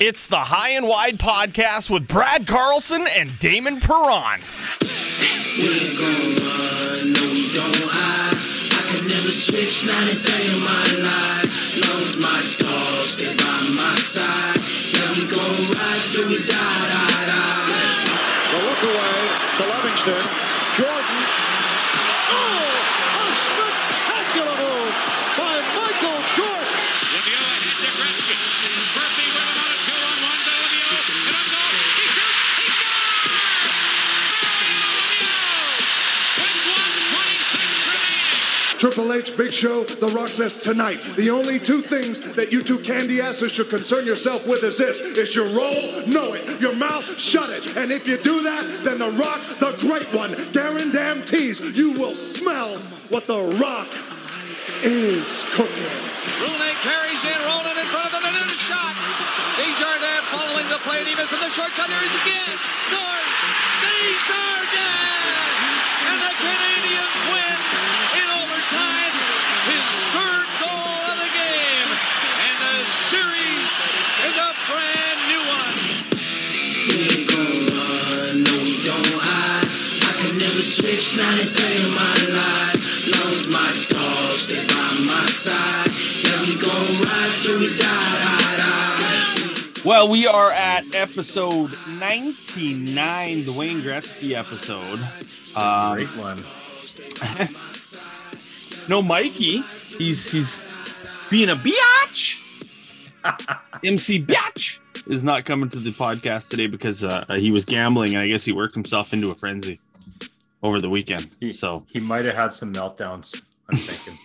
It's the High and Wide podcast with Brad Carlson and Damon Perrant. We go on, no, we don't hide. I could never switch, not a day in my life. Long as my dogs stay by my side. Yeah, we go ride till we die, die, die. The look away to Livingston. Jordan. Oh, a spectacular move by Michael Jordan. Indiana hit to Gretzky. His birthday went on a 2-on-1 to Lemieux. And a goal. He shoots. He scores! Lemieux with 1:26 remaining. Triple H, Big Show, The Rock says tonight, the only two things that you two candy asses should concern yourself with is this. It's your role, know it. Your mouth, shut it. And if you do that, then The Rock, the great one, guarantees you will smell what The Rock is cooking. Rooney carries in, rolling in front of him, and in a shot. Desjardins following the play, and he missed, but the short shot there is again. Scores Desjardins, and the Canadiens win in overtime. His third goal of the game, and the series is a brand new one. We ain't gonna run, no, we don't hide. I could never switch, not a day in my life. Long as my dogs stay by my side. Well, we are at episode 99, the Wayne Gretzky episode. Great one. No Mikey. He's being a biatch. MC Biatch is not coming to the podcast today because he was gambling, and I guess he worked himself into a frenzy over the weekend. He might have had some meltdowns, I'm thinking.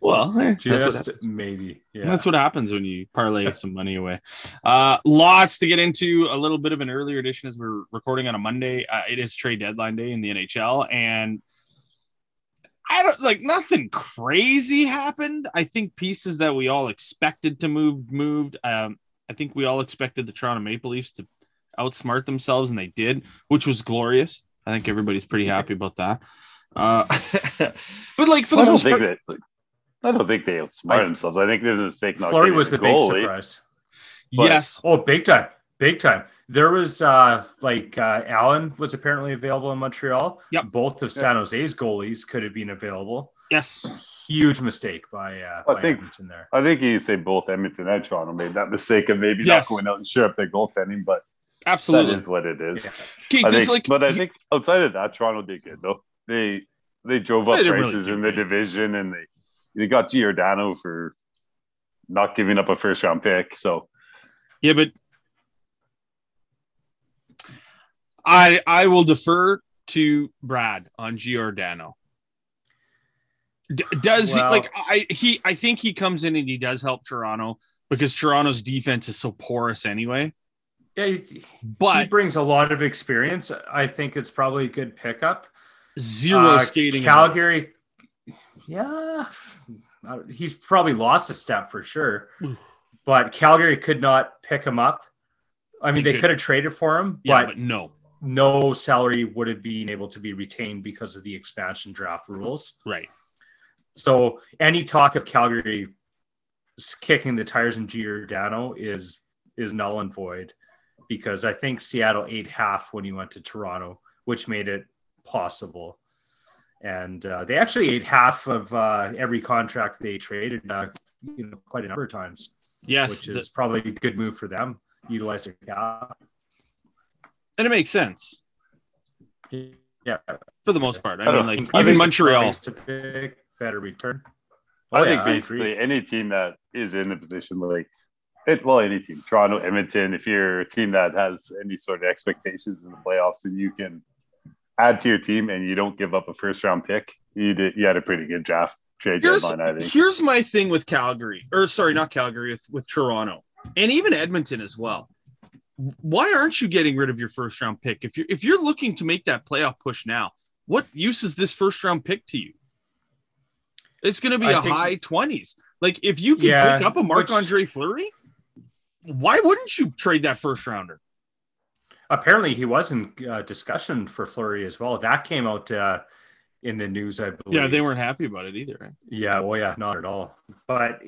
Well, just that's maybe. Yeah. That's what happens when you parlay some money away. Lots to get into. A little bit of an earlier edition as we're recording on a Monday. It is trade deadline day in the NHL, and nothing crazy happened. I think pieces that we all expected to moved. I think we all expected the Toronto Maple Leafs to outsmart themselves, and they did, which was glorious. I think everybody's pretty happy about that. But for the most part, I don't think they'll smart themselves. I think there's a mistake. Fleury was the big surprise. Yes. Oh, big time. Big time. There was Allen was apparently available in Montreal. Yep. Both of San Jose's goalies could have been available. Yes. Huge mistake by Edmonton there. I think you say both Edmonton and Toronto made that mistake of maybe not going out and sure up their goaltending, but absolutely that is what it is. Yeah. I think outside of that, Toronto did good though. They drove up prices in the division, and they got Giordano for not giving up a first round pick. So yeah, but I will defer to Brad on Giordano. I think he comes in and he does help Toronto because Toronto's defense is so porous anyway. Yeah, he brings a lot of experience. I think it's probably a good pickup. Zero skating. Calgary, yeah, he's probably lost a step for sure. But Calgary could not pick him up. I mean, they could have traded for him, but no salary would have been able to be retained because of the expansion draft rules. Right. So any talk of Calgary kicking the tires in Giordano is null and void, because I think Seattle ate half when he went to Toronto, which made it possible, and they actually ate half of every contract they traded quite a number of times, which is probably a good move for them, utilize their cap, and it makes sense for the most part. Even Montreal to pick better return. I think basically any team that is in the position any team, Toronto, Edmonton, if you're a team that has any sort of expectations in the playoffs and you can add to your team and you don't give up a first round pick, you had a pretty good draft trade deadline, I think. Here's my thing with Calgary, or sorry, not Calgary, with Toronto and even Edmonton as well. Why aren't you getting rid of your first round pick? If you're looking to make that playoff push now, what use is this first round pick to you? It's going to be high 20s. If you could pick up a Marc-Andre Fleury, why wouldn't you trade that first rounder? Apparently, he was in discussion for Fleury as well. That came out in the news, I believe. Yeah, they weren't happy about it either. Right? Yeah, well, yeah, not at all. But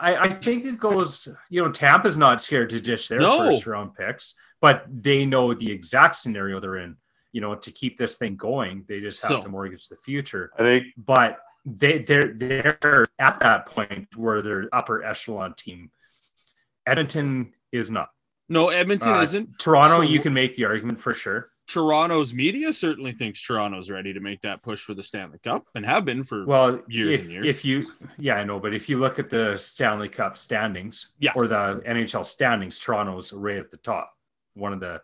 I think it goes, you know, Tampa's not scared to dish their first-round picks, but they know the exact scenario they're in. You know, to keep this thing going, they just have to mortgage the future. I think, but they're at that point where they're upper echelon team. Edmonton is not. No, Edmonton isn't. Toronto, you can make the argument for sure. Toronto's media certainly thinks Toronto's ready to make that push for the Stanley Cup and have been for years and years. But if you look at the Stanley Cup standings or the NHL standings, Toronto's right at the top, one of the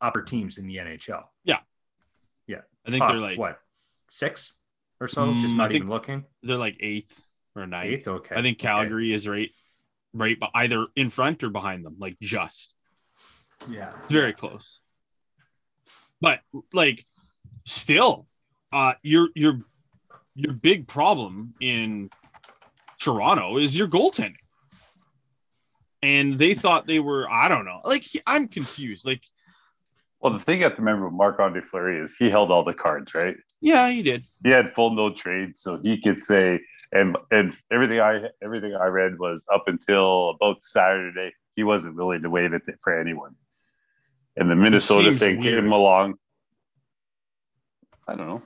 upper teams in the NHL. Yeah, yeah. I think they're like what, six or so? Just not even looking. They're like eighth or ninth. Eighth, okay. I think Calgary is right, but either in front or behind them, like just. Yeah, it's very close. But like, still, your big problem in Toronto is your goaltending, and they thought they were. I don't know. Like, I'm confused. Like, well, the thing you have to remember with Marc-Andre Fleury is he held all the cards, right? Yeah, he did. He had full no trade, so he could say, and everything I read was up until about Saturday, he wasn't willing to waive it for anyone. And the Minnesota thing came along. I don't know.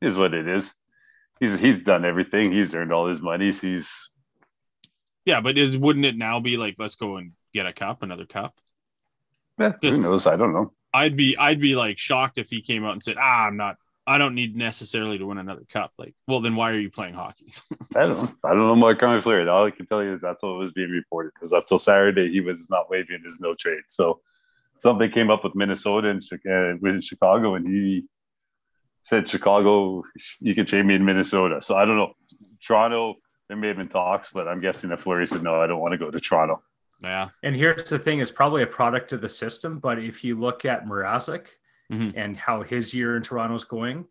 It is what it is. He's done everything. He's earned all his money. Yeah, but wouldn't it now be like, let's go and get another cup? Yeah, who knows? I don't know. I'd be like shocked if he came out and said, I don't need necessarily to win another cup. Like, well, then why are you playing hockey? I don't know Marc-Andre Fleury. All I can tell you is that's what was being reported, because up till Saturday he was not waiving his no trade. So something came up with Minnesota and with Chicago, and he said, Chicago, you can trade me in Minnesota. So I don't know. Toronto, there may have been talks, but I'm guessing that Fleury said, no, I don't want to go to Toronto. Yeah. And here's the thing, it's probably a product of the system, but if you look at Mrazek and how his year in Toronto's going,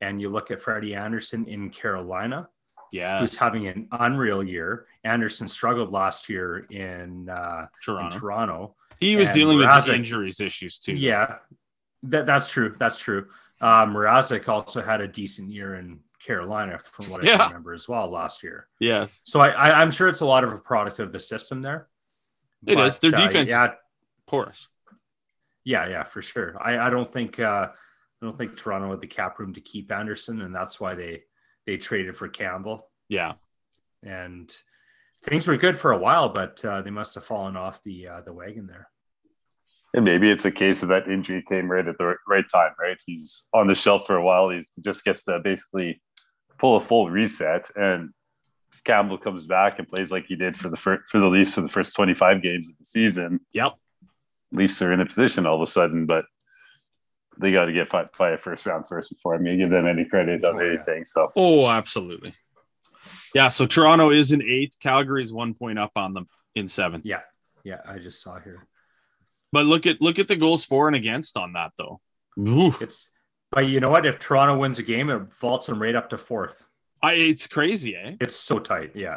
and you look at Freddie Anderson in Carolina, who's having an unreal year. Anderson struggled last year in Toronto. He was dealing with injuries issues too. Yeah, that's true. Mrazek also had a decent year in Carolina from what I remember as well last year. Yes. So I'm sure it's a lot of a product of the system there. It is. Their defense is porous. Yeah, for sure. I don't think Toronto had the cap room to keep Anderson, and that's why they traded for Campbell. Yeah. And things were good for a while, but they must have fallen off the wagon there. And maybe it's a case of that injury came right at the right time, right? He's on the shelf for a while. He just gets to basically pull a full reset, and Campbell comes back and plays like he did for the Leafs for the first 25 games of the season. Yep. Leafs are in a position all of a sudden, but they got to get by a first round first before I'm going to give them any credit on anything. So. Oh, absolutely. Yeah, so Toronto is in 8th. Calgary's 1 point up on them in 7th. Yeah, I just saw here. But look at the goals for and against on that, though. Oof. But you know what? If Toronto wins a game, it vaults them right up to 4th. It's crazy, eh? It's so tight, yeah.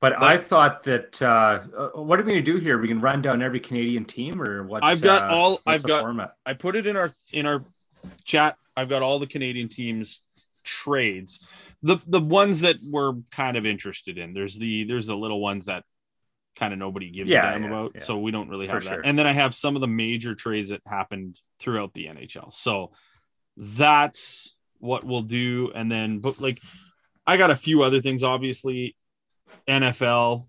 But I thought that what are we going to do here? We can run down every Canadian team, or what? I've got the format? I put it in our chat. I've got all the Canadian teams. Trades, the ones that we're kind of interested in. There's the little ones that kind of nobody gives a damn about, so we don't really have that. And then I have some of the major trades that happened throughout the NHL. So that's what we'll do. And then, but like, I got a few other things. Obviously, NFL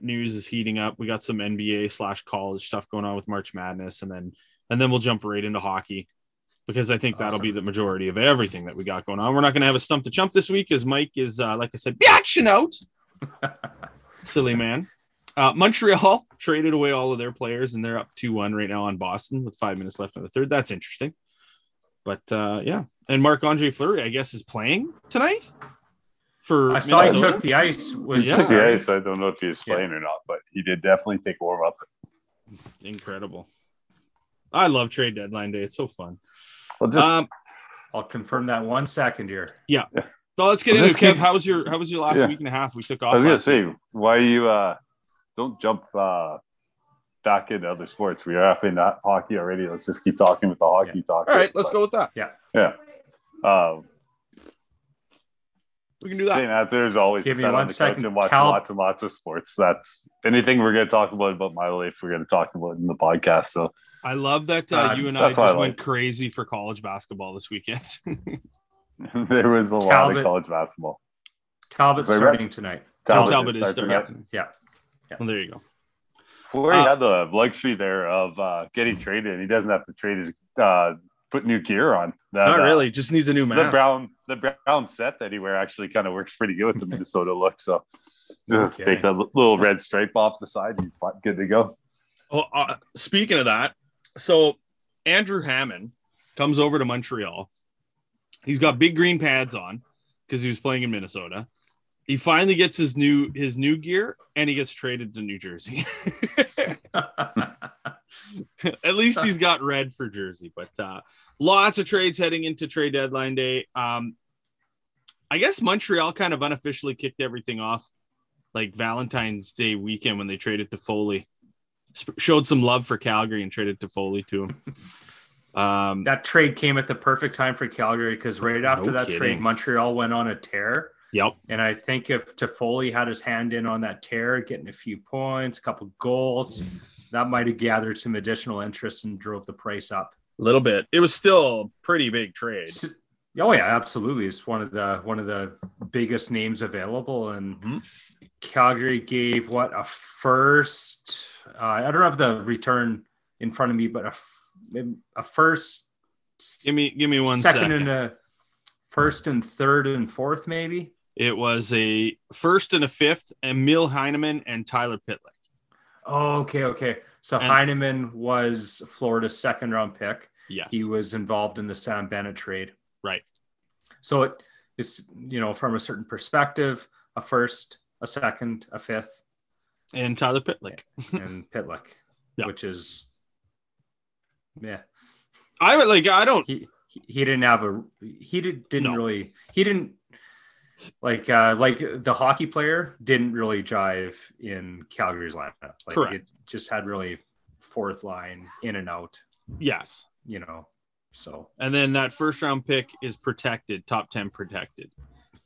news is heating up. We got some NBA/college stuff going on with March Madness, and then we'll jump right into hockey, because I think that'll be the majority of everything that we got going on. We're not going to have a stump the chump this week, as Mike is, like I said, biatching out. Silly man. Montreal traded away all of their players, and they're up 2-1 right now on Boston with 5 minutes left in the third. That's interesting. But, yeah. And Marc-Andre Fleury, I guess, is playing tonight for Minnesota. I saw he took the ice. He took the ice. I don't know if he was playing or not, but he did definitely take warm-up. Incredible. I love trade deadline day. It's so fun. Well, just, I'll confirm that 1 second here. Yeah. So let's get into it, Kev. How was your last week and a half? We took off. I was going to say, why you don't jump back into other sports. We are halfway not hockey already. Let's just keep talking with the hockey talk. All right, let's go with that. Yeah. We can do that. St. Answer's always sat on the couch and watch lots of sports. That's anything we're going to talk about my life, we're going to talk about in the podcast. So I love that you and I just went crazy for college basketball this weekend. There was a lot of college basketball. Talbot's starting tonight. Talbot is starting. Yeah. Well, there you go. Fleury had the luxury there of getting traded. He doesn't have to trade his put new gear on. Not really. Just needs a new mask. The brown set that he wear actually kind of works pretty good with the Minnesota look. So just take that little red stripe off the side. He's good to go. Well, speaking of that, so Andrew Hammond comes over to Montreal. He's got big green pads on because he was playing in Minnesota. He finally gets his new gear, and he gets traded to New Jersey. At least he's got red for Jersey, but lots of trades heading into trade deadline day. I guess Montreal kind of unofficially kicked everything off like Valentine's Day weekend when they traded to Foley. Showed some love for Calgary and traded to Foley to him. That trade came at the perfect time for Calgary because right after trade, Montreal went on a tear. Yep. And I think if Toffoli had his hand in on that tear, getting a few points, a couple goals, that might have gathered some additional interest and drove the price up a little bit. It was still a pretty big trade. Oh yeah, absolutely. It's one of the biggest names available, and Calgary gave a first. I don't have the return in front of me, but a first. Give me 1 second. Second and a first and third and fourth, maybe. It was a first and a fifth, Emil Heineman and Tyler Pitlick. Oh, okay. So Heineman was Florida's second-round pick. Yes. He was involved in the Sam Bennett trade. Right. So it's, from a certain perspective, a first, a second, a fifth. And Tyler Pitlick. Yeah. Which is, I would I don't... He didn't have a like the hockey player didn't really jive in Calgary's lineup. Correct. It just had really fourth line in and out. Yes. So and then that first round pick is protected, top 10 protected.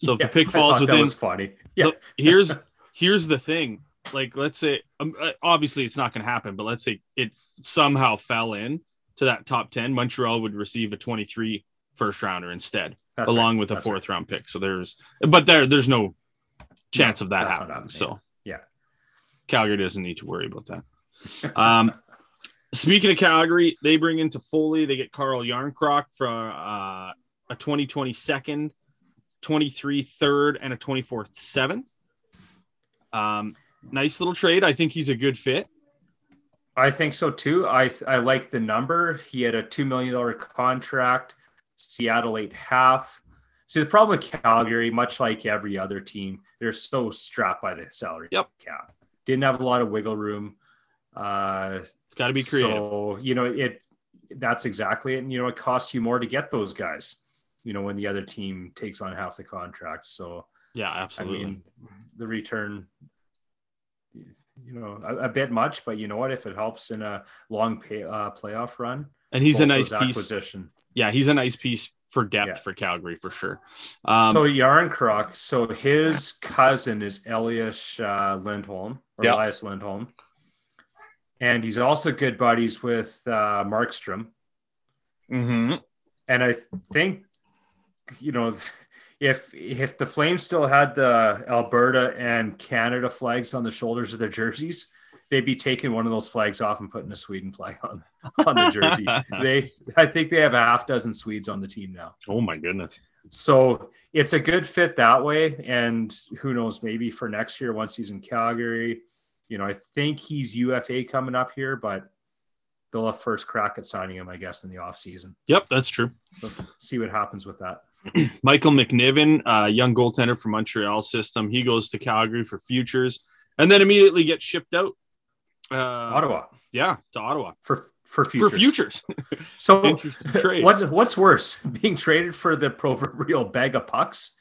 So if the pick falls within, that was funny. Yeah. Here's the thing. Like, let's say obviously it's not going to happen, but let's say it somehow fell in to that top 10, Montreal would receive a 23 first rounder instead, with a fourth round pick. So there's no chance of that happening. So Calgary doesn't need to worry about that. Speaking of Calgary, they bring into Foley, they get Calle Järnkrok for a 2020 second, 23 third, and a 24th seventh. Nice little trade. I think he's a good fit. I think so too. I like the number. He had a $2 million contract. Seattle ate half. See, the problem with Calgary, much like every other team, they're so strapped by the salary cap. Didn't have a lot of wiggle room. It's got to be creative. So, that's exactly it. And, it costs you more to get those guys, when the other team takes on half the contract. So, yeah, absolutely. I mean, the return... a bit much, but you know what? If it helps in a long playoff run, and he's a nice piece. Acquisition. Yeah, he's a nice piece for depth for Calgary for sure. So Järnkrok, his cousin is Elias Lindholm, and he's also good buddies with Markstrom. Mm-hmm. And I think If the Flames still had the Alberta and Canada flags on the shoulders of their jerseys, they'd be taking one of those flags off and putting a Sweden flag on the jersey. I think they have a half dozen Swedes on the team now. Oh my goodness. So it's a good fit that way. And who knows, maybe for next year, once he's in Calgary, I think he's UFA coming up here, but they'll have first crack at signing him, I guess, in the off season. Yep. That's true. So see what happens with that. Michael McNiven, young goaltender from Montreal system. He goes to Calgary for futures and then immediately gets shipped out. Ottawa. Yeah, to Ottawa. For futures. For futures. So interesting trade. What's worse, being traded for the proverbial bag of pucks?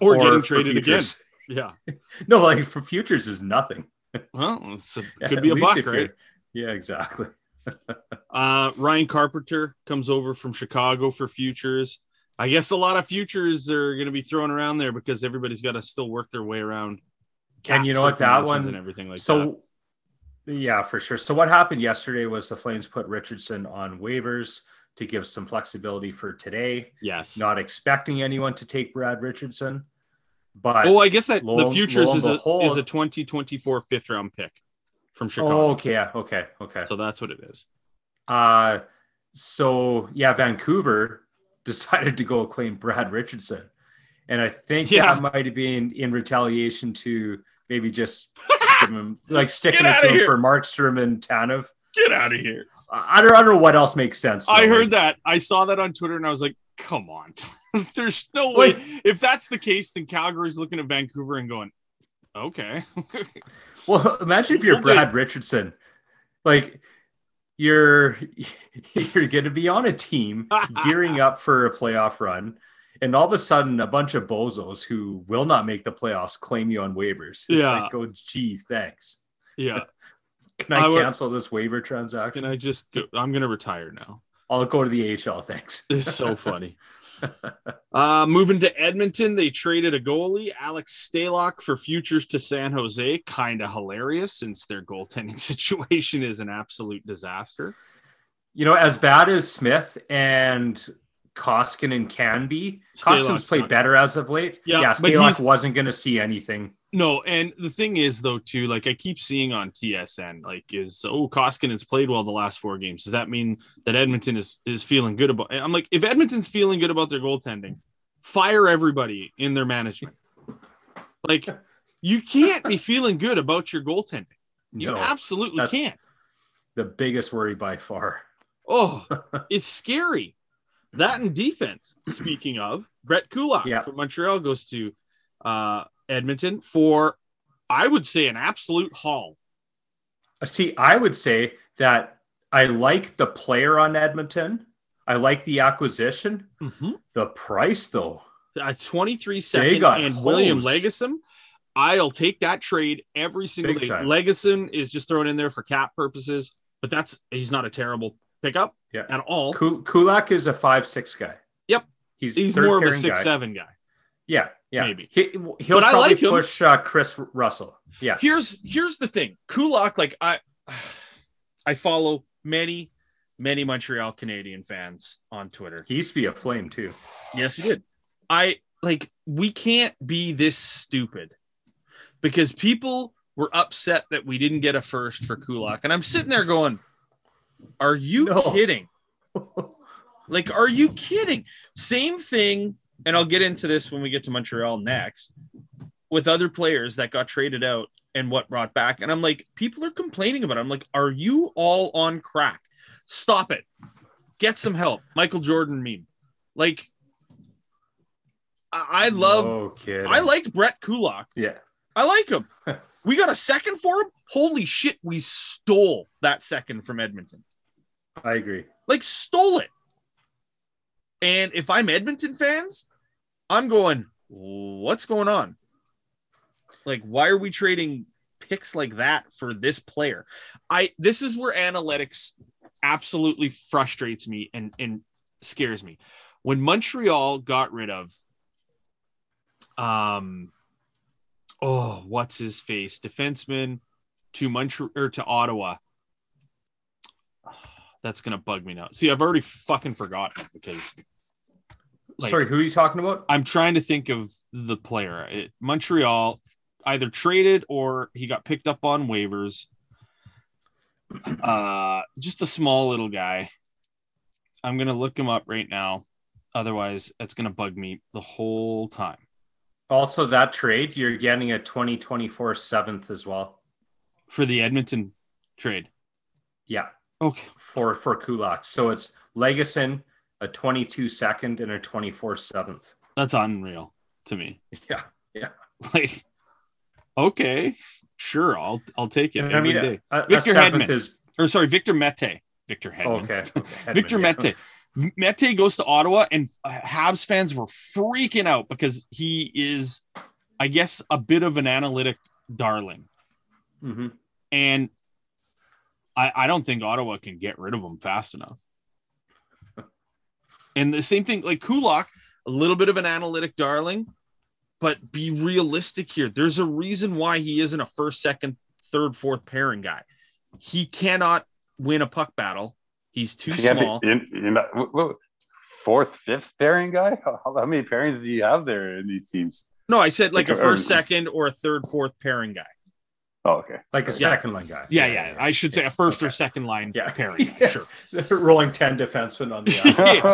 Or getting traded again. Yeah. No, for futures is nothing. Well, could be a buck, right? Yeah, exactly. Ryan Carpenter comes over from Chicago for futures. I guess a lot of futures are going to be thrown around there because everybody's got to still work their way around. And you know what, that one and everything like so, that. Yeah, for sure. So what happened yesterday was the Flames put Richardson on waivers to give some flexibility for today. Yes. Not expecting anyone to take Brad Richardson, but I guess that the futures is a 2024 fifth round pick from Chicago. Oh, okay. Yeah, okay. So that's what it is. So yeah, Vancouver decided to go claim Brad Richardson. And I think that might have been in retaliation to maybe just give him, like sticking it to him for Markstrom and Tanev. Get out of here. I don't know what else makes sense. I heard that. I saw that on Twitter and I was like, come on. There's no way. If that's the case, then Calgary's looking at Vancouver and going, okay. Well, imagine if you're Brad Richardson. Like, you're going to be on a team gearing up for a playoff run. And all of a sudden, a bunch of bozos who will not make the playoffs claim you on waivers. It's like, oh, gee, thanks. Yeah. Can I cancel this waiver transaction? Can I just go? I'm going to retire now. I'll go to the AHL, thanks. It's so funny. Moving to Edmonton, they traded a goalie, Alex Stalock, for futures to San Jose. Kind of hilarious since their goaltending situation is an absolute disaster. You know, as bad as Smith and Koskinen can be, Koskinen's played better as of late. Yeah, Stalock wasn't going to see anything. No, and the thing is, though, too, like I keep seeing on TSN, like, Koskinen's played well the last four games. Does that mean that Edmonton is feeling good about it? I'm like, if Edmonton's feeling good about their goaltending, fire everybody in their management. Like, you can't be feeling good about your goaltending. You absolutely can't. The biggest worry by far. Oh, it's scary. That in defense, speaking of, Brett Kulak from Montreal goes to Edmonton for, I would say, an absolute haul. See, I would say that I like the player on Edmonton. I like the acquisition. Mm-hmm. The price, though. 23 seconds and holes. William Legison. I'll take that trade every single day. Legison is just thrown in there for cap purposes, but he's not a terrible pickup. Yeah. At all. Kulak is a 5'6" guy. Yep. He's more of a 6'7" guy. Yeah. Yeah. Maybe. He'll probably push Chris Russell. Yeah. Here's the thing. Kulak, like I follow many, many Montreal Canadian fans on Twitter. He used to be a Flame too. Yes, he did. We can't be this stupid because people were upset that we didn't get a first for Kulak. And I'm sitting there going, are you kidding? Like, are you kidding? Same thing, and I'll get into this when we get to Montreal next, with other players that got traded out and what brought back. And I'm like, people are complaining about it. I'm like, are you all on crack? Stop it. Get some help. Michael Jordan meme. Like, I liked Brett Kulak. Yeah. I like him. We got a second for him. Holy shit, we stole that second from Edmonton. I agree. Like, stole it. And if I'm Edmonton fans, I'm going, what's going on? Like, why are we trading picks like that for this player? This is where analytics absolutely frustrates me and scares me. When Montreal got rid of what's his face? Defenseman to Montreal or to Ottawa. That's going to bug me now. See, I've already fucking forgotten because. Sorry, who are you talking about? I'm trying to think of the player. Montreal either traded or he got picked up on waivers. Just a small little guy. I'm going to look him up right now. Otherwise, it's going to bug me the whole time. Also, that trade, you're getting a 2024 7th as well. For the Edmonton trade? Yeah. Okay. For Kulak. So it's Legison, a 22 second, and a 24 7th. That's unreal to me. Yeah. Yeah. Like, okay. Sure. I'll take it. I mean, day. Victor Hedman. Victor Mete. Victor Hedman. Okay. Hedman, Victor Mete. Mete goes to Ottawa, and Habs fans were freaking out because he is, I guess, a bit of an analytic darling. Mm-hmm. And I don't think Ottawa can get rid of him fast enough. And the same thing, like Kulak, a little bit of an analytic darling, but be realistic here. There's a reason why he isn't a first, second, third, fourth pairing guy. He cannot win a puck battle. He's too small. Fourth, fifth pairing guy? How many pairings do you have there in these teams? No, I said like a first, second, or a third, fourth pairing guy. Oh, okay. Like a second line guy. Yeah. I should say a first or second line pairing. Yeah. Sure. Rolling 10 defensemen on the like,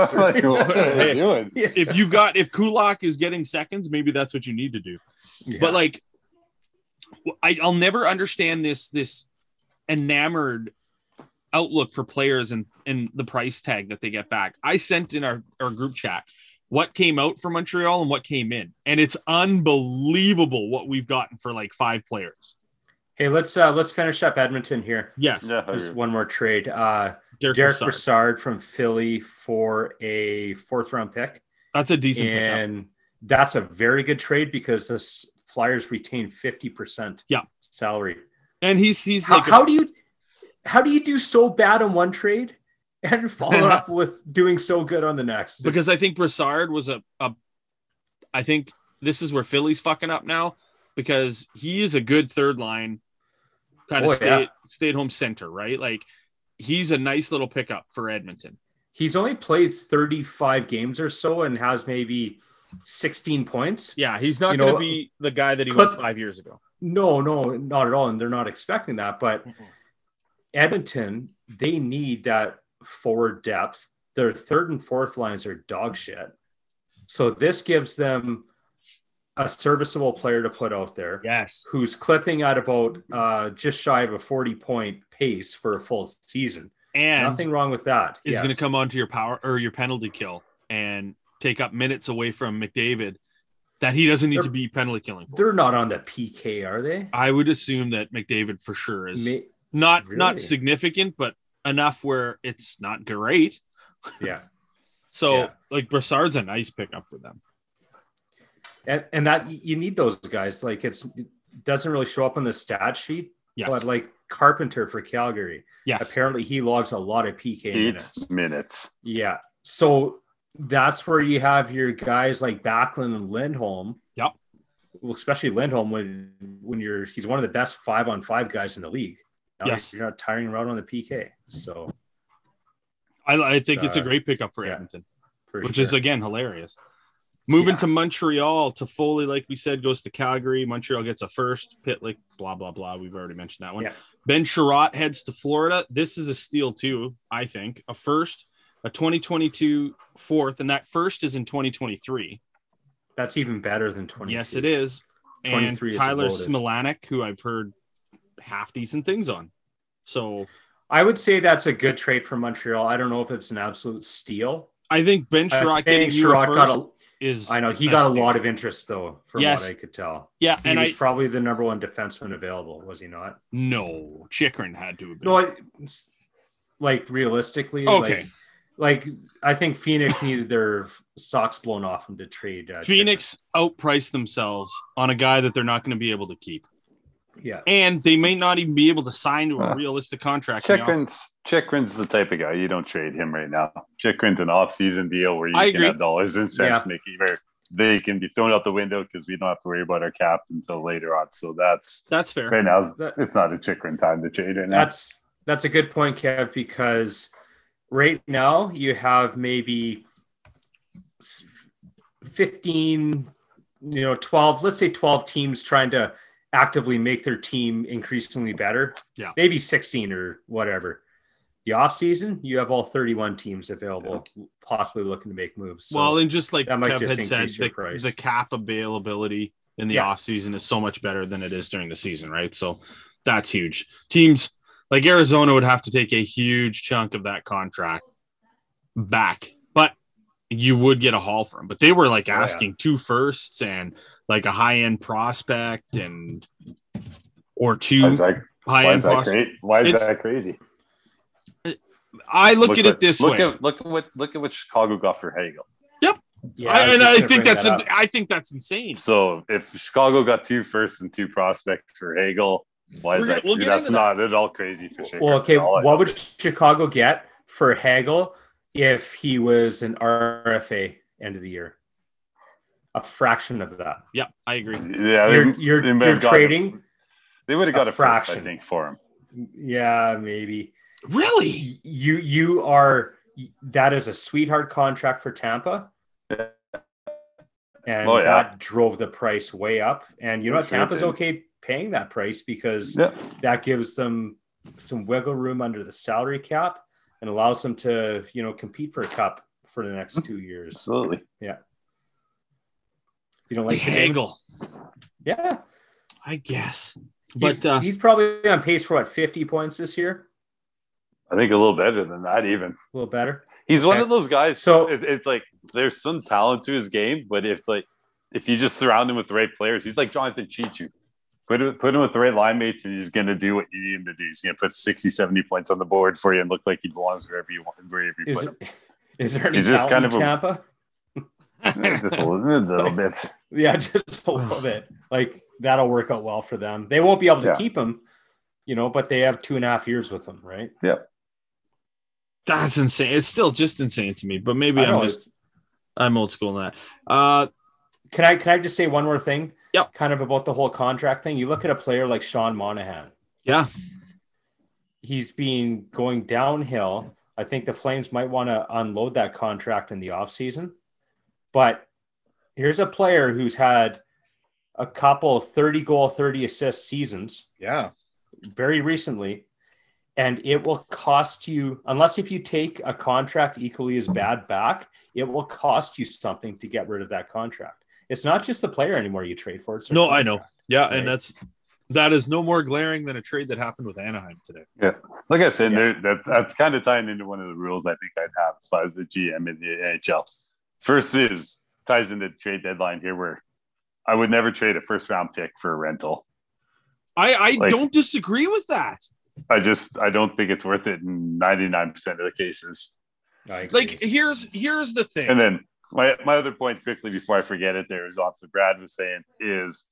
what are they doing? If Kulak is getting seconds, maybe that's what you need to do. Yeah. But like, I'll never understand this enamored outlook for players and the price tag that they get back. I sent in our group chat what came out for Montreal and what came in, and it's unbelievable what we've gotten for like five players. Hey, let's finish up Edmonton here. Yes. There's one more trade. Derek Brassard from Philly for a fourth-round pick. That's a decent pick. That's a very good trade because the Flyers retain 50% salary. And he's like... How do you do so bad on one trade and follow up with doing so good on the next? Because I think Brassard was I think this is where Philly's fucking up now, because he is a good third line kind of stay-at-home center, right? Like, he's a nice little pickup for Edmonton. He's only played 35 games or so and has maybe 16 points. Yeah, he's not going to be the guy that he was 5 years ago. No, not at all, and they're not expecting that, but... Mm-hmm. Edmonton, they need that forward depth. Their third and fourth lines are dog shit. So this gives them a serviceable player to put out there. Yes. Who's clipping at about just shy of a 40-point pace for a full season. And nothing wrong with that. Is going to come onto your power or your penalty kill and take up minutes away from McDavid that he doesn't need to be penalty killing for. They're not on the PK, are they? I would assume that McDavid for sure is... Not significant, but enough where it's not great. Yeah. Like Brassard's a nice pickup for them. And that you need those guys. Like it doesn't really show up on the stat sheet. Yes. But like Carpenter for Calgary. Yes. Apparently he logs a lot of PK minutes. Yeah. So that's where you have your guys like Backlund and Lindholm. Yep. Well, especially Lindholm when he's one of the best 5-on-5 guys in the league. Yes, you're not tiring around on the PK. So I think it's a great pickup for Edmonton, which is again hilarious. Moving to Montreal, Toffoli, like we said, goes to Calgary. Montreal gets a first, Pitlick, blah blah blah. We've already mentioned that one. Yeah. Ben Chiarot heads to Florida. This is a steal too, I think. A first, a 2022 fourth, and that first is in 2023. That's even better than 20. Yes, it is. And Tyler Smilanic, who I've heard half decent things on. So I would say that's a good trade for Montreal. I don't know if it's an absolute steal. I think Ben Chiarot got a lot of interest though, from what I could tell. Yeah, he was probably the number one defenseman available, was he not? No, Chychrun had to have been. No, like realistically, okay. Like I think Phoenix needed their socks blown off them to trade. Phoenix outpriced themselves on a guy that they're not going to be able to keep. Yeah, and they may not even be able to sign to a realistic contract. Chychrun's the type of guy you don't trade him right now. Chychrun's an off-season deal where you can have dollars and cents making where they can be thrown out the window because we don't have to worry about our cap until later on. So that's fair. Right now, it's not a Chychrun time to trade right now. That's a good point, Kev, because right now you have maybe 12. Let's say 12 teams trying to actively make their team increasingly better. Yeah. Maybe 16 or whatever. The offseason, you have all 31 teams available, possibly looking to make moves. So well, and just like Kev had said, the cap availability in the offseason is so much better than it is during the season, right? So that's huge. Teams like Arizona would have to take a huge chunk of that contract back, but you would get a haul for them. But they were like asking two firsts and like a high-end prospect or two high-end prospects. Why is that crazy? I look at it this way. Look at what Chicago got for Hagel. Yep. Yeah, I think that's insane. So if Chicago got two firsts and two prospects for Hagel, Mrazek, we'll that's not at all crazy for Chicago. Well, okay, what would Chicago get for Hagel if he was an RFA end of the year? A fraction of that. Yeah, I agree. Yeah, you're trading. They would have got a fraction, first, I think, for him. Yeah, maybe. Really? You are. That is a sweetheart contract for Tampa. Yeah. And that drove the price way up. And you know what? Tampa's okay paying that price because that gives them some wiggle room under the salary cap and allows them to, you know, compete for a cup for the next 2 years. Absolutely. Yeah. You don't like Hagel? Yeah. I guess. But he's probably on pace for, 50 points this year? I think a little better than that even. A little better? He's one of those guys. So it's like there's some talent to his game, but if you just surround him with the right players, he's like Jonathan Chichu. Put him with the right line mates, and he's going to do what you need him to do. He's going to put 60, 70 points on the board for you and look like he belongs wherever you want, wherever you put him. Is there any talent kind of in Tampa? Just a little bit. Yeah, just a little bit. Like that'll work out well for them. They won't be able to keep him, you know, but they have 2.5 years with him, right? Yeah. That's insane. It's still just insane to me, but maybe I'm old school in that. Can I just say one more thing? Yeah. Kind of about the whole contract thing. You look at a player like Sean Monahan. Yeah. He's been going downhill. I think the Flames might want to unload that contract in the offseason. But here's a player who's had a couple 30-goal, 30-assist seasons. Yeah. Very recently. And it will cost you, unless if you take a contract equally as bad back, it will cost you something to get rid of that contract. It's not just the player anymore you trade for. It's no, contract, I know. Yeah, right? And that is no more glaring than a trade that happened with Anaheim today. Yeah. Like I said, that's kind of tying into one of the rules I think I'd have if I was the GM in the NHL. First ties into trade deadline here where I would never trade a first-round pick for a rental. I don't disagree with that. I don't think it's worth it in 99% of the cases. Like here's the thing. And then my other point quickly before I forget it, there is also Brad was saying is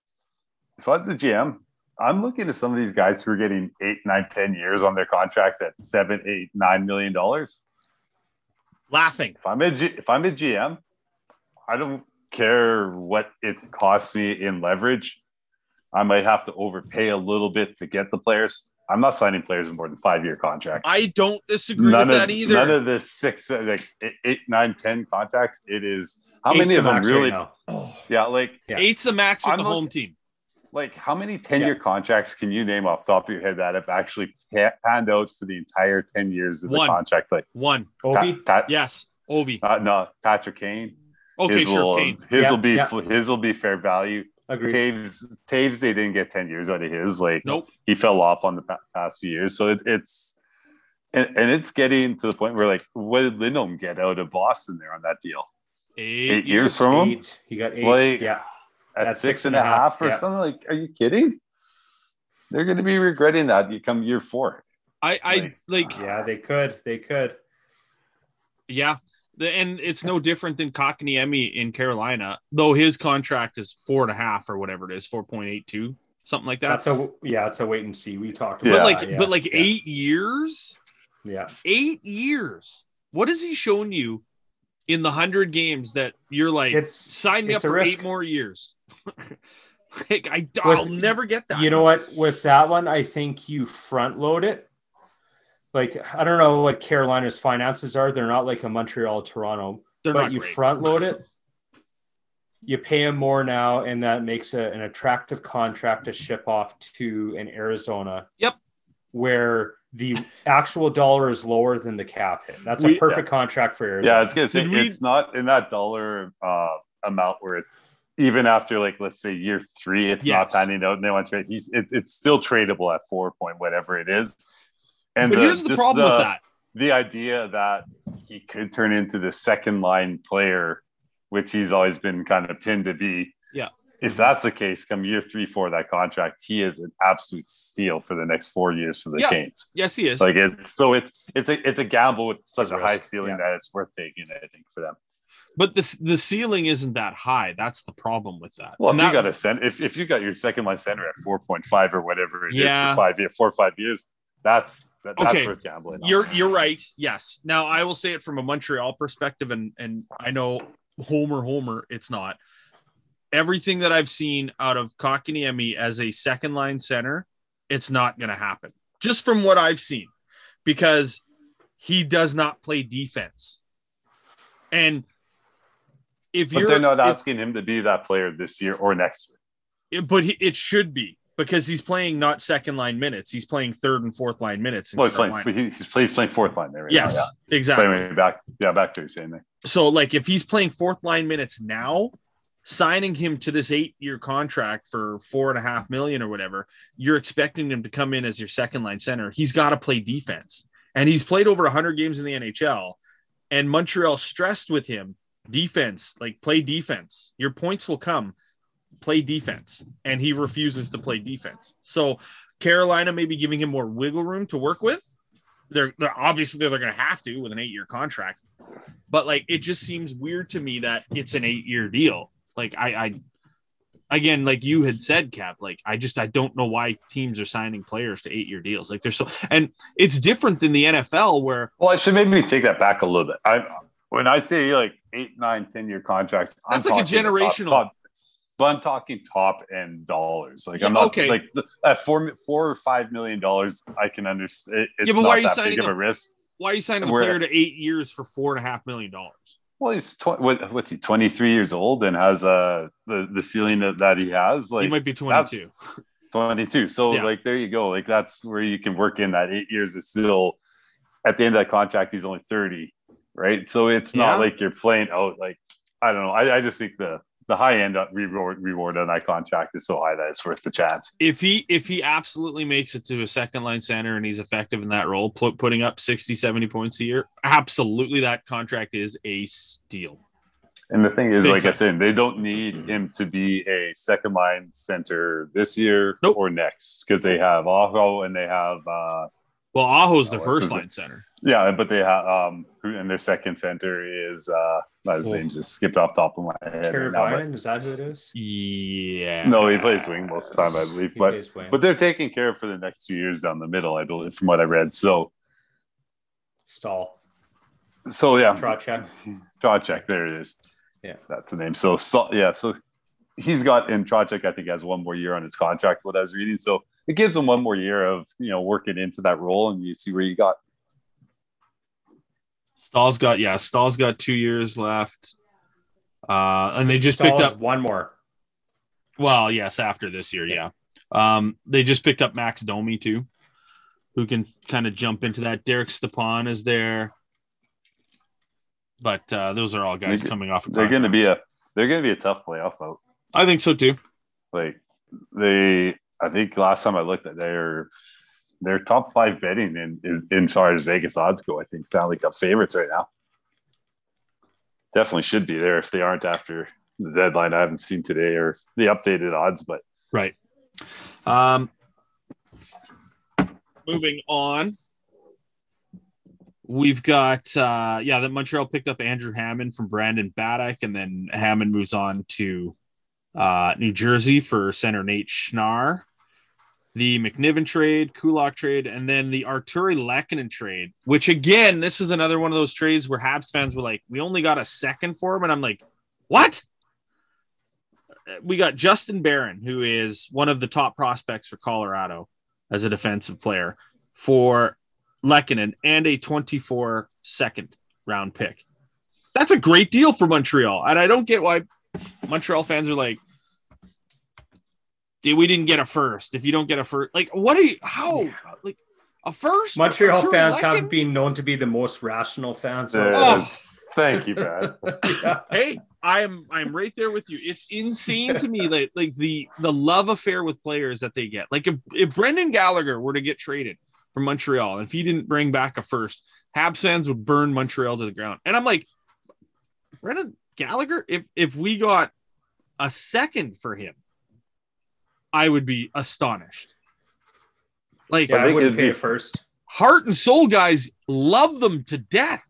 if I was a GM, I'm looking at some of these guys who are getting 8, 9, 10 years on their contracts at $7, 8, $9 million. Laughing. If I'm a GM, I don't care what it costs me in leverage. I might have to overpay a little bit to get the players. I'm not signing players in more than 5-year contracts. I don't disagree with that either. None of the 6, 8, 9, 10 contracts. It is how many of them really? Yeah, like 8's the max with the home team. Like how many 10-year contracts can you name off the top of your head that have actually panned out for the entire 10 years of the contract? Like one. Ovi. Yes, Ovi. No, Patrick Kane. Okay, Kane. His will be fair value. Agreed. Taves, they didn't get 10 years out of his. Like, nope. He fell off on the past few years. So it's getting to the point where, like, what did Lindholm get out of Boston there on that deal? 8 years from him? He got 8. Like, yeah. At six and a half or something. Like, are you kidding? They're going to be regretting that. You come year 4. Yeah, they could. Yeah. And it's no different than Kotkaniemi in Carolina, though his contract is 4.5 or whatever it is, 4.82, something like that. That's a wait and see. We talked about. But 8 years. Yeah, 8 years. What has he shown you in the 100 games that you're like, sign me up for risk. 8 more years? Like I'll never get that. You know what? With that one, I think you front load it. Like, I don't know what Carolina's finances are. They're not like a Montreal, Toronto. But you front load it. You pay them more now, and that makes an attractive contract to ship off to an Arizona. Yep. Where the actual dollar is lower than the cap hit. That's a perfect contract for Arizona. Yeah, it's going to say it's not in that dollar amount where it's even after, like, let's say year 3, it's not panning out, and they want to trade. It's still tradable at 4 point whatever it is. And but here's the problem with that. The idea that he could turn into the second-line player, which he's always been kind of pinned to be. Yeah. If that's the case, come year 3, 4 of that contract, he is an absolute steal for the next 4 years for the Canes. Yes, he is. Like it's a gamble with such a high ceiling that it's worth taking, I think, for them. But the ceiling isn't that high. That's the problem with that. Well, if you got a center, if you got your second line center at 4.5 or whatever it is for 5 years, 4 or 5 years, that's okay. Worth gambling on. You're right. Yes. Now I will say it from a Montreal perspective, and I know Homer, it's not. Everything that I've seen out of Kotkaniemi as a second line center, it's not going to happen. Just from what I've seen, because he does not play defense. And they're not asking him to be that player this year or next year. But it should be, because he's playing not second line minutes. He's playing third and fourth line minutes. Well, he's playing fourth line there. Right? Yes, yeah. Exactly. Playing back, back to you saying there. So, like, if he's playing fourth line minutes now, signing him to this 8-year contract for $4.5 million or whatever, you're expecting him to come in as your second line center. He's got to play defense, and he's played over 100 games in the NHL. And Montreal stressed with him defense, like play defense. Your points will come. Play defense, and he refuses to play defense. So Carolina may be giving him more wiggle room to work with. They're obviously they're going to have to with an 8-year contract, but like it just seems weird to me that it's an 8-year deal. Like I again, like you had said, Cap, like I don't know why teams are signing players to 8-year deals. Like they're so, and it's different than the NFL where. Well, I should maybe take that back a little bit. When I say like 8, 9, 10-year contracts, that's I'm like a generational. Top, but I'm talking top end dollars. Like I'm not like at $4 or $5 million. I can understand. It's but why are you signing big of a risk? Why are you signing a player to 8 years for $4.5 million? Well, he's 23 years old and has the ceiling that he has. Like he might be 22. 22. So like there you go. Like that's where you can work in that 8 years is still at the end of that contract. He's only 30, right? So it's not like you're playing out. Like I don't know. I just think the high end reward on that contract is so high that it's worth the chance. If he absolutely makes it to a second line center and he's effective in that role, putting up 60, 70 points a year, absolutely that contract is a steal. And the thing is, big like time. I said, they don't need him to be a second line center this year or next, because they have Aho and they have Aho's their first line center. Yeah, but they have and their second center is his name just skipped off top of my head. Terry Ryan, is that who it is? Yeah. No, he plays wing most of the time, I believe. But they're taking care of for the next 2 years down the middle, I believe, from what I read. So Stahl. So yeah. Trocheck, there it is. Yeah. That's the name. So he's got, and Trocheck, I think, has 1 more year on his contract, what I was reading. So it gives him 1 more year of, working into that role, and you see where you got. Stahl's got 2 years left. And they just picked up 1 more. Well, yes, after this year, yeah. They just picked up Max Domi too, who can kind of jump into that. Derek Stepan is there. But those are all guys coming off of contracts. They're going to be a tough playoff vote. I think so too. I think last time I looked at their top 5 betting in far as Vegas odds go, I think Stanley Cup favorites right now. Definitely should be there if they aren't after the deadline. I haven't seen today or the updated odds, but right. Moving on, we've got that Montreal picked up Andrew Hammond from Brandon Baddock, and then Hammond moves on to New Jersey for center Nate Schnarr. The McNiven trade, Kulak trade, and then the Arturi Lehkonen trade, which again, this is another one of those trades where Habs fans were like, we only got a second for him. And I'm like, what? We got Justin Barron, who is one of the top prospects for Colorado as a defensive player, for Lehkonen and a 24-second round pick. That's a great deal for Montreal. And I don't get why Montreal fans are like, we didn't get a first. If you don't get a first, like, what are you, how, like, a first? Montreal fans have been known to be the most rational fans. Thank you, Brad. Hey, I'm right there with you. It's insane to me, like the love affair with players that they get. Like, if Brendan Gallagher were to get traded from Montreal, and if he didn't bring back a first, Habs fans would burn Montreal to the ground. And I'm like, Brendan Gallagher, if we got a second for him, I would be astonished. Like, I wouldn't pay first. Heart and soul guys love them to death.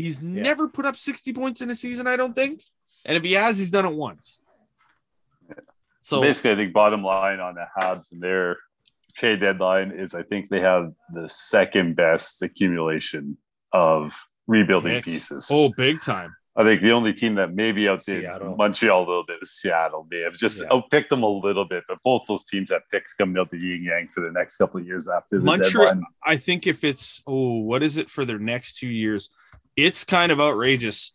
He's never put up 60 points in a season, I don't think. And if he has, he's done it once. Yeah. So basically, I think bottom line on the Habs and their trade deadline is I think they have the second best accumulation of rebuilding pieces. Oh, big time. I think the only team that maybe outdid Montreal a little bit is Seattle. They have just outpicked them a little bit, but both those teams have picks coming out the yin-yang for the next couple of years after the deadline. I think if it's, what is it for their next 2 years? It's kind of outrageous.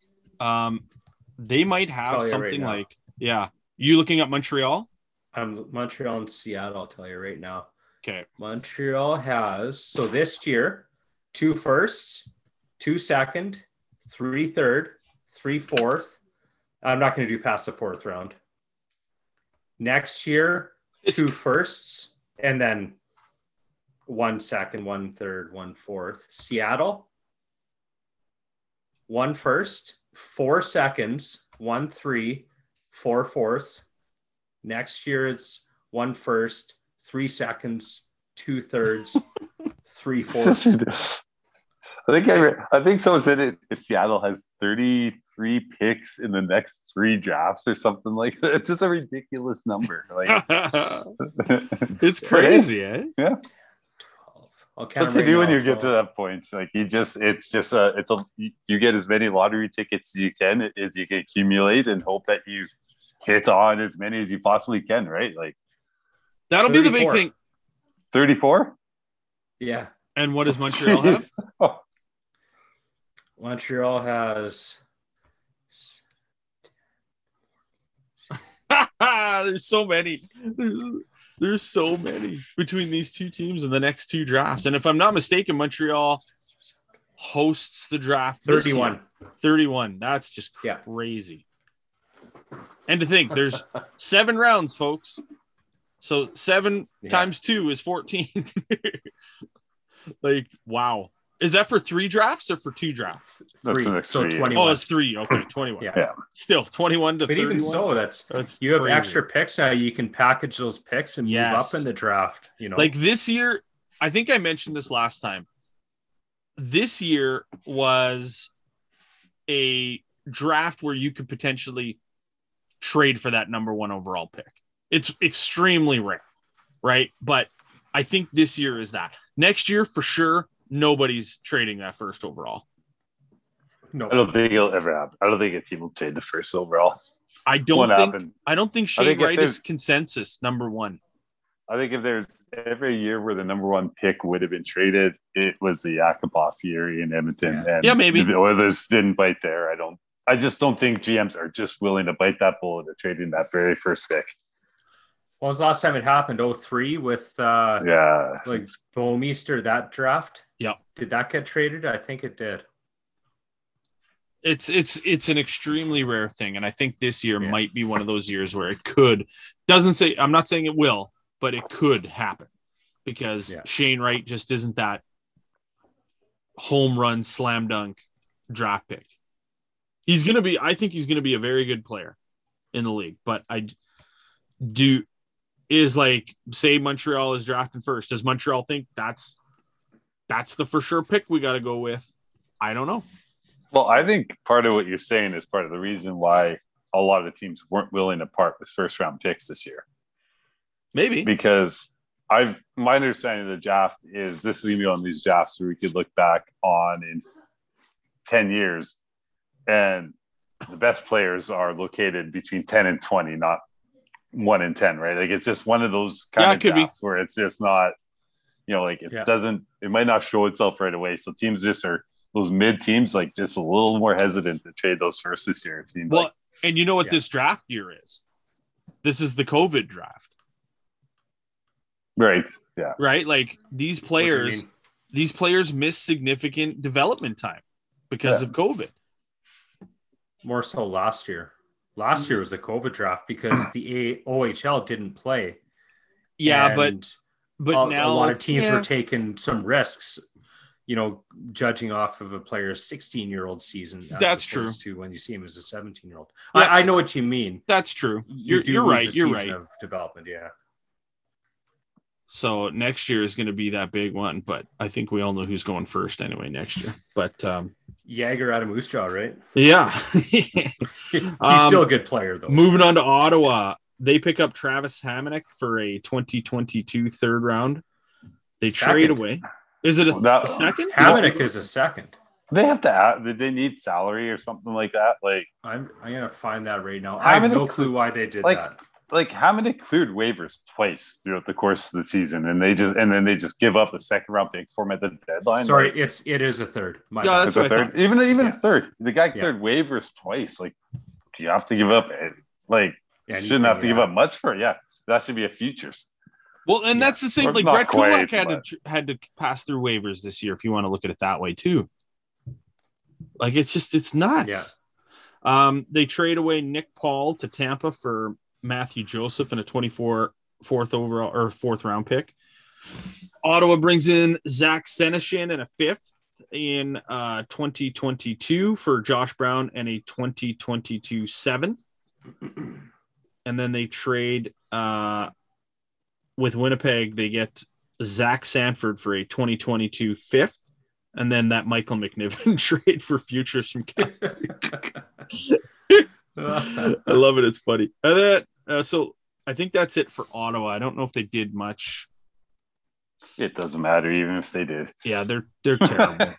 They might have something right like, You looking at Montreal? Montreal and Seattle, I'll tell you right now. Okay. Montreal has, so this year, 2 firsts, 2 second, 3 third, 3 fourth. I'm not going to do past the 4th round. Next year, 2 firsts, and then 1 second, 1 third, 1 fourth. Seattle, 1 first, 4 seconds, 1 3, 4 fourths. Next year, it's 1 first, 3 seconds, 2 thirds, 3 fourths. I think someone said it. Seattle has 33 picks in the next 3 drafts or something like that. It's just a ridiculous number. Like it's crazy, eh? Yeah. 12. What to do when you get to that point? Like you get as many lottery tickets as you can accumulate and hope that you hit on as many as you possibly can, right? Like that'll be the big thing. 34? Yeah. And what does Montreal have? Montreal has. There's so many. There's so many between these 2 teams in the next 2 drafts. And if I'm not mistaken, Montreal hosts the draft. 31. 31. That's just crazy. Yeah. And to think there's 7 rounds, folks. So 7 times 2 is 14. Like, wow. Is that for 3 drafts or for 2 drafts? That's 3. So 21. Yeah. Oh, it's 3. Okay, 21. Yeah. Still 21 to 31. But even so, that's you have crazy. Extra picks now. You can package those picks and move up in the draft. You know, like this year, I think I mentioned this last time. This year was a draft where you could potentially trade for that number 1 overall pick. It's extremely rare, right? But I think this year is that. Next year, for sure. Nobody's trading that 1st overall. No, I don't think it'll ever happen. I don't think a team will trade the 1st overall. I don't think Shane Wright is consensus number 1. I think if there's every year where the number 1 pick would have been traded, it was the Yakupov year in Edmonton. Yeah. And maybe the Oilers didn't bite there. I just don't think GMs are just willing to bite that bullet of trading that very 1st pick. When was the last time it happened? 2003 with like Bo Meester, that draft. Yeah. Did that get traded? I think it did. It's an extremely rare thing. And I think this year might be one of those years where it could. I'm not saying it will, but it could happen because Shane Wright just isn't that home run slam dunk draft pick. He's gonna be a very good player in the league, but say Montreal is drafting 1st. Does Montreal think that's the for sure pick we got to go with? I don't know. Well, I think part of what you're saying is part of the reason why a lot of the teams weren't willing to part with 1st round picks this year. Maybe. Because my understanding of the draft is this is going to be on these drafts where we could look back on in 10 years and the best players are located between 10 and 20, not 1 in 10, right? Like it's just one of those kind of drafts where it's just not, like it doesn't, it might not show itself right away. So teams just are those mid teams, like just a little more hesitant to trade those 1st this year. Well, and you know what this draft year is? This is the COVID draft. Right. Yeah. Right. Like these players miss significant development time because of COVID. More so last year. Last year was a COVID draft because the OHL didn't play. Yeah, and but now a lot of teams were taking some risks, judging off of a player's 16-year-old season. That's true. To when you see him as a 17-year-old, yeah. I know what you mean. That's true. You're right. You're right. Of development, yeah. So next year is going to be that big one, but I think we all know who's going 1st anyway next year. But Jagger out of Moose Jaw, right? Yeah. He's still a good player, though. Moving on to Ottawa. They pick up Travis Hamonic for a 2022 third round. They trade away. Is it a second? Hamonic is a second. They have to add, did they need salary or something like that? Like, I'm going to find that right now. I have no clue why they did that. Like, Hammond cleared waivers twice throughout the course of the season, and then they just give up a second round pick for him at the deadline. Sorry, like, it is a third. That's a third. Even a third. The guy cleared waivers twice. Like, do you have to give up? Like, you shouldn't have to give up much for it. Yeah, that should be a futures. Well, and that's the same. Or like, Brett Kulak had to pass through waivers this year. If you want to look at it that way too. Like, it's nuts. Yeah. They trade away Nick Paul to Tampa for Matthew Joseph and a 24th overall or fourth round pick. Ottawa brings in Zach Senishin and a fifth in 2022 for Josh Brown and a 2022 seventh. And then they trade with Winnipeg. They get Zach Sanford for a 2022 fifth. And then that Michael McNiven trade for futures from Calgary. I love it. It's funny. And then, so I think that's it for Ottawa. I don't know if they did much. It doesn't matter, even if they did. Yeah, they're terrible.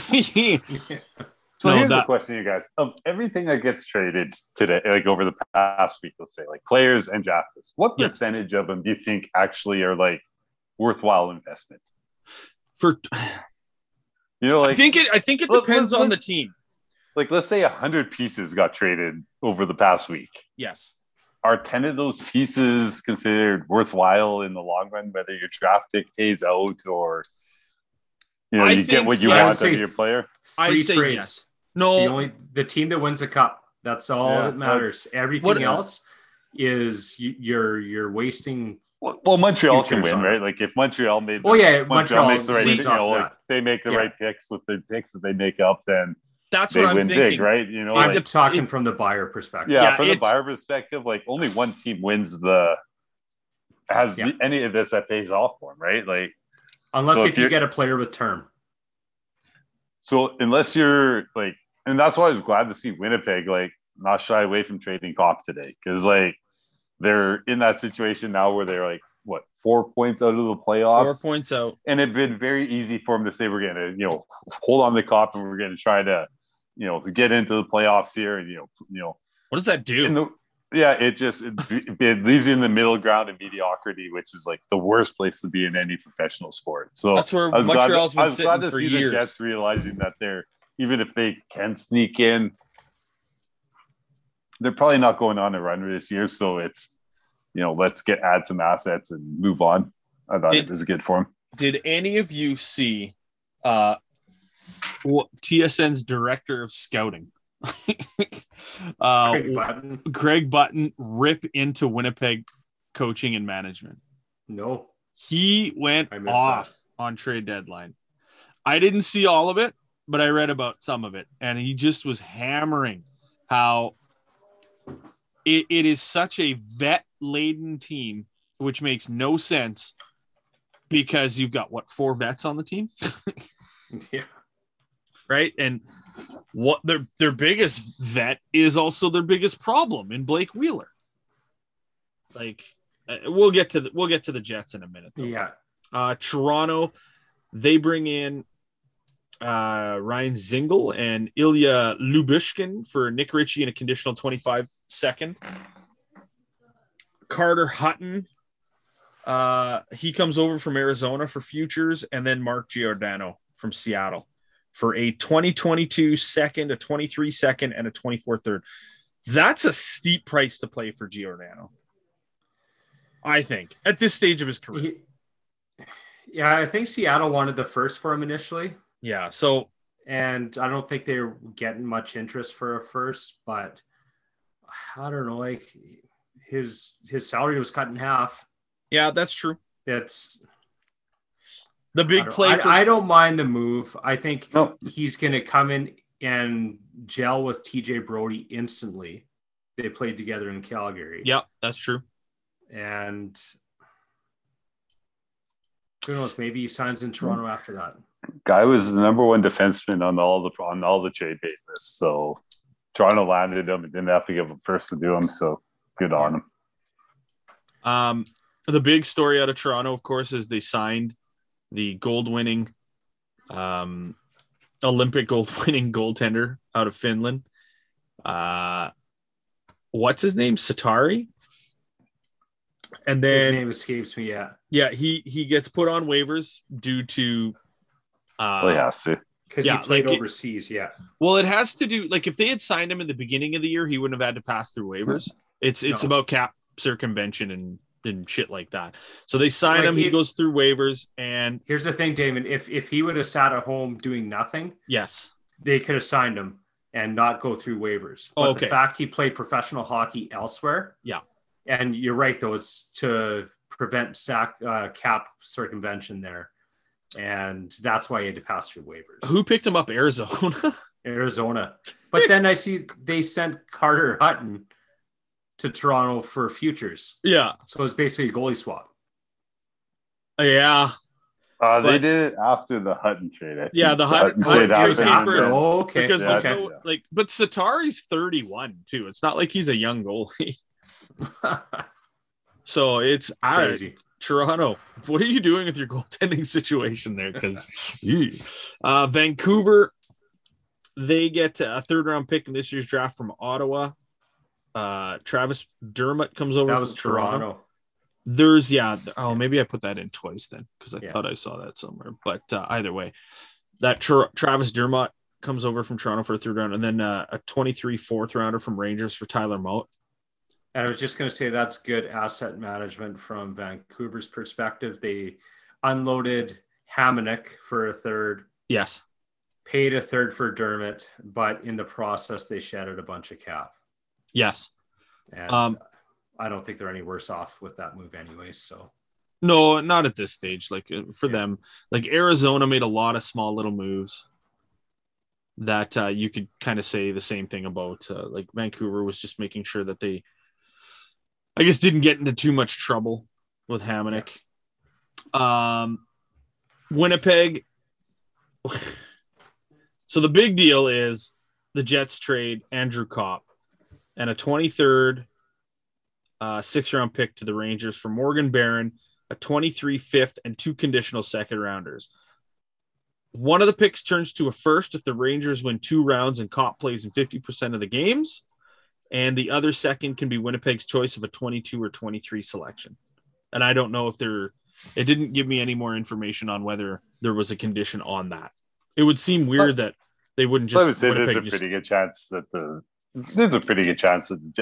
So here's the question, you guys: of everything that gets traded today, like over the past week, let's say, like players and drafters, what percentage of them do you think actually are like worthwhile investments? I think it depends on the team. Like, let's say 100 pieces got traded over the past week. Yes. Are 10 of those pieces considered worthwhile in the long run, whether your draft pick pays out or, you know, get what you want out of your player? I'd say yes. No. The team that wins the cup, that's all that matters. Everything else is you're wasting. Well, Montreal can win, right? Like, if Montreal made Montreal makes the right pick, they make the right picks with the picks that they make up, then that's what I'm thinking, big, right? You know, I'm talking from the buyer perspective. Yeah, from the buyer perspective, like, only one team wins any of this that pays off for them, right? Like, unless if you get a player with term. So unless you're like, and that's why I was glad to see Winnipeg like not shy away from trading Kopp today, because like they're in that situation now where they're like, what, 4 points out of the playoffs? 4 points out, and it'd been very easy for them to say we're gonna, you know, hold on to Kopp and we're gonna try to, you know, get into the playoffs here, and you know, what does that do? It leaves you in the middle ground of mediocrity, which is like the worst place to be in any professional sport. So that's where Montreal's been sitting for years. I was glad to see the Jets realizing that they're, even if they can sneak in, they're probably not going on a run this year. So it's, you know, add some assets and move on. I thought it was good for him. Did any of you see TSN's director of scouting, Greg Button, rip into Winnipeg coaching and management? No. He went off on trade deadline. I didn't see all of it, but I read about some of it. And he just was hammering how it is such a vet-laden team, which makes no sense because you've got, what, 4 vets on the team? Yeah. Right? And what their biggest vet is also their biggest problem in Blake Wheeler. Like, we'll get to the Jets in a minute, though. Yeah. Toronto, they bring in Ryan Zingle and Ilya Lyubushkin for Nick Ritchie and a conditional 25-second. Carter Hutton, he comes over from Arizona for futures, and then Mark Giordano from Seattle for a 2022 second, a 23 second, and a 24 third. That's a steep price to play for Giordano, I think, at this stage of his career. Yeah, I think Seattle wanted the first for him initially. Yeah, so, and I don't think they're getting much interest for a first, but I don't know, like, his salary was cut in half. Yeah, that's true. That's the big play. I don't mind the move. I think he's going to come in and gel with TJ Brody instantly. They played together in Calgary. Yeah, that's true. And Who knows? Maybe he signs in Toronto after that. Guy was the number one defenseman on all the trade bait lists. So Toronto landed him and didn't have to give up first to do him. So good on him. The big story out of Toronto, of course, is they signed the gold-winning, Olympic gold-winning goaltender out of Finland. What's his name? Satari? And then his name escapes me. Yeah. He gets put on waivers due to. Because he played overseas. Well, it has to do if they had signed him in the beginning of the year, he wouldn't have had to pass through waivers. It's about cap circumvention and shit like that. So they sign him. He goes through waivers. And here's the thing, Damon. If he would have sat at home doing nothing, they could have signed him and not go through waivers. But the fact he played professional hockey elsewhere. Yeah. And you're right, though. It's to prevent cap circumvention there. And that's why he had to pass through waivers. Who picked him up? Arizona. But then I see they sent Carter Hutton to Toronto for futures. Yeah. So it's basically a goalie swap. Yeah. They did it after the Hutton trade. The Hutton trade. Oh, okay. Because but Satari's 31 too. It's not like he's a young goalie. So it's crazy. Toronto, what are you doing with your goaltending situation there? Because Vancouver, they get a third-round pick in this year's draft from Ottawa. Travis Dermott comes over. That was Toronto. There's maybe I put that in twice then because I thought I saw that somewhere. But either way, that Travis Dermott comes over from Toronto for a third round, and then a 23 fourth rounder from Rangers for Tyler Mote. And I was just going to say that's good asset management from Vancouver's perspective. They unloaded Hamonic for a third. Yes. Paid a third for Dermott, but in the process, they shedded a bunch of cap. Yes. And I don't think they're any worse off with that move anyway, so. No, not at this stage. Them, Arizona made a lot of small little moves that you could kind of say the same thing about. Vancouver was just making sure that they – I guess didn't get into too much trouble with Hamonic. Winnipeg. So the big deal is the Jets trade Andrew Kopp and a 23rd sixth-round pick to the Rangers for Morgan Barron, a 23 fifth and two conditional second-rounders. One of the picks turns to a first if the Rangers win two rounds and Kopp plays in 50% of the games. And the other second can be Winnipeg's choice of a 22 or 23 selection. And I don't know if it didn't give me any more information on whether there was a condition on that. It would seem weird that they wouldn't just. I would say there's a pretty good chance that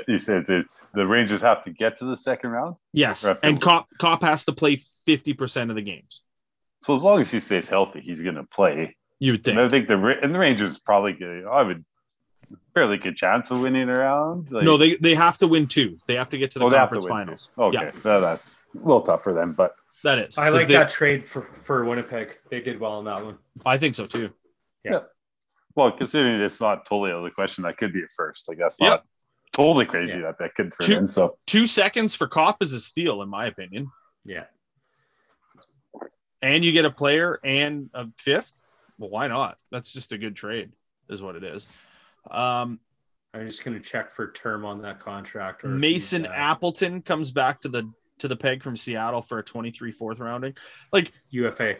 you said the Rangers have to get to the second round. Yes. And Kopp has to play 50% of the games. So as long as he stays healthy, he's going to play. You would think. And I think the Rangers probably going to. I would. Fairly good chance of winning around. No, they have to win two. They have to get to the conference finals. Two. Okay, So that's a little tough for them, but that is. I like that trade for Winnipeg. They did well on that one. I think so too. Yeah. Well, considering it's not totally out of the question, that could be a first. That's not totally crazy that could turn in. So 2 seconds for Kopp is a steal, in my opinion. Yeah. And you get a player and a fifth. Well, why not? That's just a good trade, is what it is. I'm just going to check for term on that contract. Mason Appleton comes back to the Peg from Seattle for a 23 fourth rounding, UFA.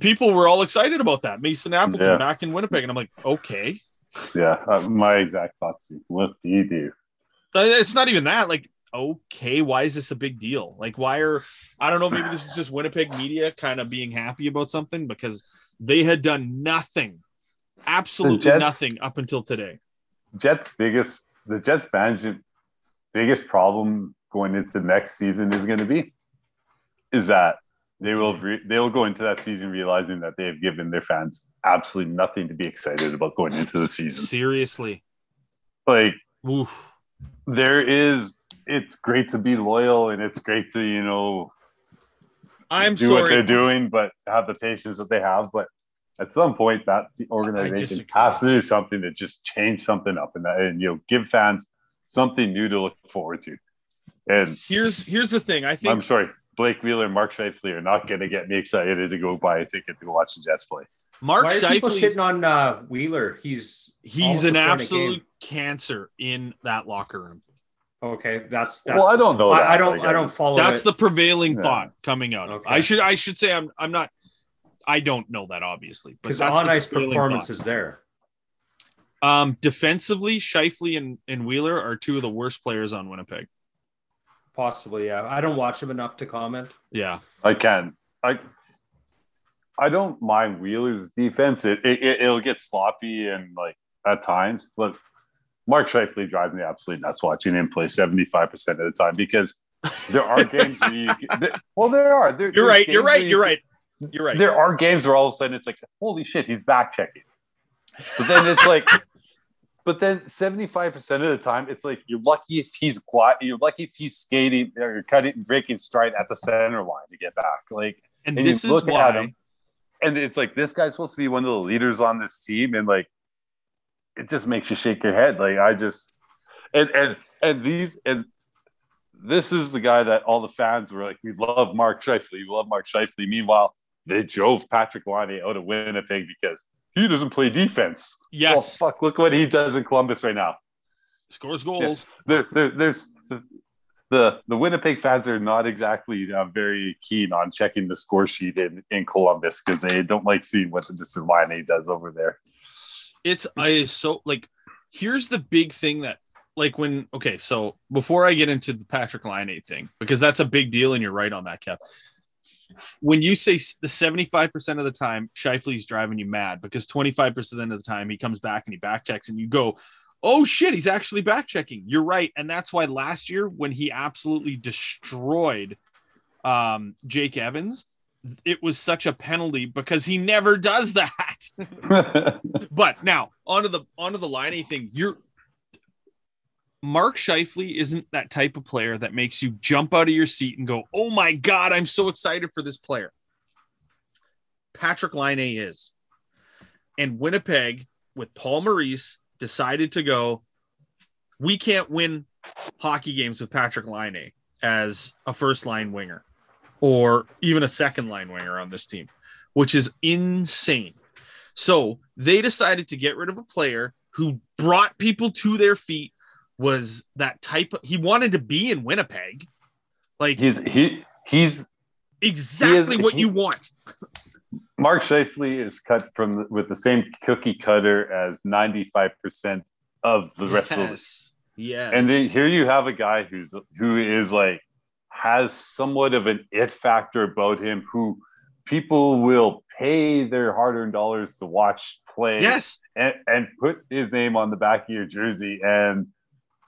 People were all excited about that. Mason Appleton back in Winnipeg, and I'm okay. Yeah, my exact thoughts. What do you do? It's not even that. Okay, why is this a big deal? I don't know. Maybe this is just Winnipeg media kind of being happy about something because they had done nothing. Absolutely nothing up until today. The Jets management's biggest problem going into next season is going to be is that they will go into that season realizing that they have given their fans absolutely nothing to be excited about going into the season. Seriously, oof. It's great to be loyal and it's great to what they're doing, but have the patience that they have, but. At some point, that the organization has to do something to just change something up and give fans something new to look forward to. And here's the thing. I think I'm sorry. Blake Wheeler and Mark Scheifele are not going to get me excited to go buy a ticket to watch the Jets play. Mark Why are people shitting on Wheeler? He's an absolute cancer in that locker room. Okay, that's well, I don't know. That. I don't follow. That's the prevailing thought coming out. Okay. I should say I'm not. I don't know that obviously, because on ice performance is there. Defensively, Scheifele and Wheeler are two of the worst players on Winnipeg. Possibly, yeah. I don't watch him enough to comment. Yeah, I can. I don't mind Wheeler's defense. It'll get sloppy and like at times, but Mark Scheifele drives me absolutely nuts watching him play 75% of the time because there are games where you well, there are. You're right. You're right. You're right. You're right. There are games where all of a sudden it's like, holy shit, he's back checking. But then it's like, but then 75% of the time, it's like you're lucky if he's skating or you're cutting, breaking stride at the center line to get back. Like, and this is why. And it's like, this guy's supposed to be one of the leaders on this team. And like, it just makes you shake your head. Like I just, and this is the guy that all the fans were like, we love Mark Scheifele. We love Mark Scheifele. Meanwhile, they drove Patrick Laine out of Winnipeg because he doesn't play defense. Yes. Well, fuck, look what he does in Columbus right now. Scores goals. Yeah. The Winnipeg fans are not exactly very keen on checking the score sheet in Columbus because they don't like seeing what the Mr. Laine does over there. Here's the big thing that, like, when, okay, so before I get into the Patrick Laine thing, because that's a big deal and you're right on that, Kev. When you say the 75% of the time, Scheifele's driving you mad because 25% of the time he comes back and he backchecks and you go, oh shit, he's actually backchecking. You're right. And that's why last year when he absolutely destroyed Jake Evans, it was such a penalty because he never does that. But now onto the Laine thing. Mark Scheifele isn't that type of player that makes you jump out of your seat and go, oh my God, I'm so excited for this player. Patrick Laine is. And Winnipeg with Paul Maurice decided to go, we can't win hockey games with Patrick Laine as a first line winger or even a second line winger on this team, which is insane. So they decided to get rid of a player who brought people to their feet, was that type of, he wanted to be in Winnipeg. Like he's exactly what you want. Mark Scheifele is cut with the same cookie cutter as 95% of the rest of the. Yeah. And then here you have a guy who is like, has somewhat of an it factor about him, who people will pay their hard-earned dollars to watch play. Yes. And put his name on the back of your jersey and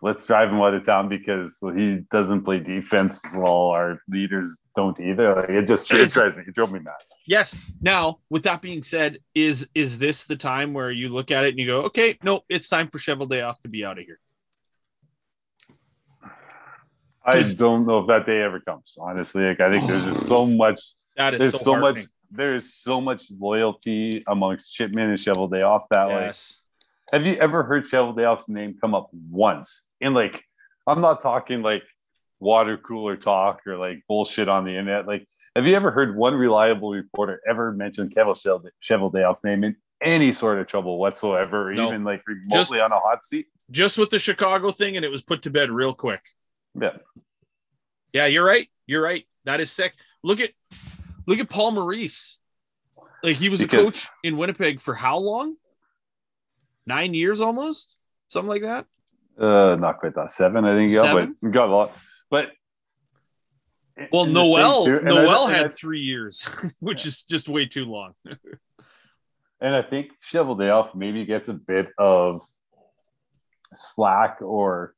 let's drive him out of town because he doesn't play defense. Well, our leaders don't either. Like, it drives me. It drove me mad. Yes. Now, with that being said, is this the time where you look at it and you go, okay, no, it's time for Cheveldayoff to be out of here? I don't know if that day ever comes. Honestly, like, I think there's just so much. That is so much. There is so much loyalty amongst Chipman and Cheveldayoff that yes. Like, have you ever heard Cheveldayoff's name come up once? And like, I'm not talking like water cooler talk or like bullshit on the internet. Like, have you ever heard one reliable reporter ever mention Kevin Cheveldayoff's name in any sort of trouble whatsoever, or even like remotely on a hot seat? Just with the Chicago thing, and it was put to bed real quick. Yeah. Yeah, you're right. You're right. That is sick. Look at Paul Maurice. Like, he was a coach in Winnipeg for how long? 9 years almost? Something like that? Not quite that. 7, I think. But got a lot. But well, Noel had 3 years, which is just way too long. And I think Cheveldayoff maybe gets a bit of slack, or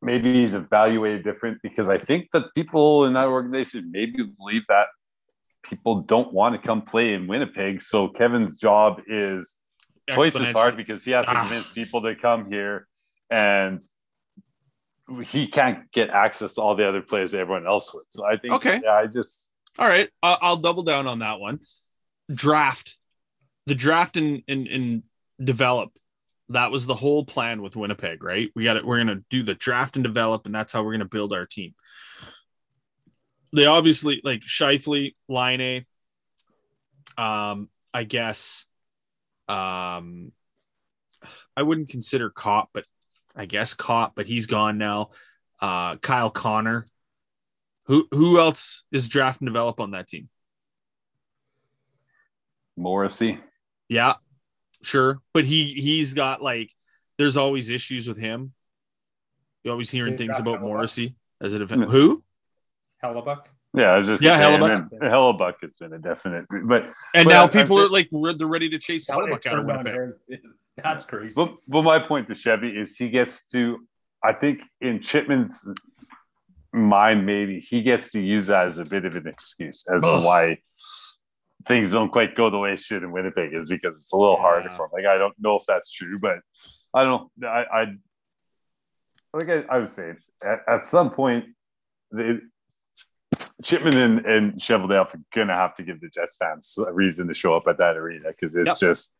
maybe he's evaluated different, because I think that people in that organization maybe believe that people don't want to come play in Winnipeg. So Kevin's job is twice as hard because he has to convince people to come here, and he can't get access to all the other players that everyone else would. So I think, all right, I'll double down on that one. Draft and develop. That was the whole plan with Winnipeg, right? We're going to do the draft and develop, and that's how we're going to build our team. they obviously like Scheifele, Laine, I guess, I wouldn't consider Kopp, but I guess Kopp, but he's gone now. Kyle Connor. Who else is draft and develop on that team? Morrissey. Yeah, sure. But he's got like, there's always issues with him. You're always hearing They've things about Hellebuck. Morrissey as a defender. Who? Hellebuck. Yeah, I was just Hellebuck. Hellebuck has been a definite, but now people are like they're ready to chase Hellebuck out of Winnipeg. That's crazy. Well, my point to Chevy is he gets to, I think in Chipman's mind, maybe he gets to use that as a bit of an excuse as to why things don't quite go the way it should in Winnipeg, is because it's a little harder for him. Like, I don't know if that's true, but I don't know. I would say at some point, Chipman and Sheveldayoff are going to have to give the Jets fans a reason to show up at that arena, because it's just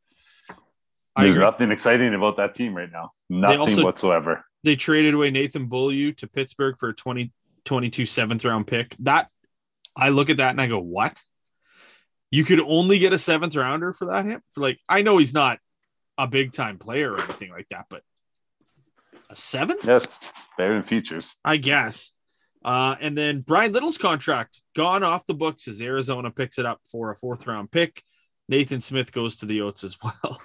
there's nothing exciting about that team right now. Nothing whatsoever. They traded away Nathan Beaulieu to Pittsburgh for a 2022 7th-round pick. That I look at that and I go, what? You could only get a 7th-rounder for that hit? For like, I know he's not a big-time player or anything like that, but a 7th? Yes, better than futures, I guess. And then Brian Little's contract gone off the books as Arizona picks it up for a 4th-round pick. Nathan Smith goes to the Oats as well.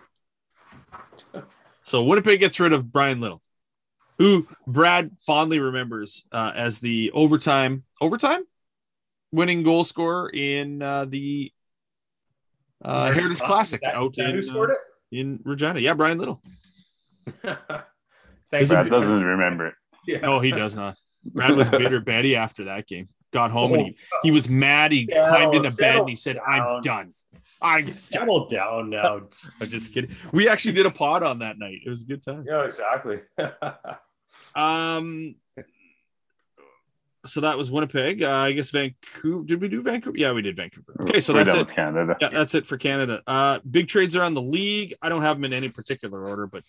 So Winnipeg gets rid of Brian Little, who Brad fondly remembers as the overtime winning goal scorer in the Heritage Classic out in Regina. Yeah, Brian Little. Brad doesn't remember it. Yeah. No, he does not. Brad was bitter Betty after that game. Got home and he was mad. He climbed into bed and he said, down. I'm done. I'm settled down now. I'm just kidding. We actually did a pod on that night. It was a good time. Yeah, exactly. So that was Winnipeg. I guess Vancouver. Did we do Vancouver? Yeah, we did Vancouver. Okay, so that's it. Canada. Yeah, that's it for Canada. Big trades around the league. I don't have them in any particular order, but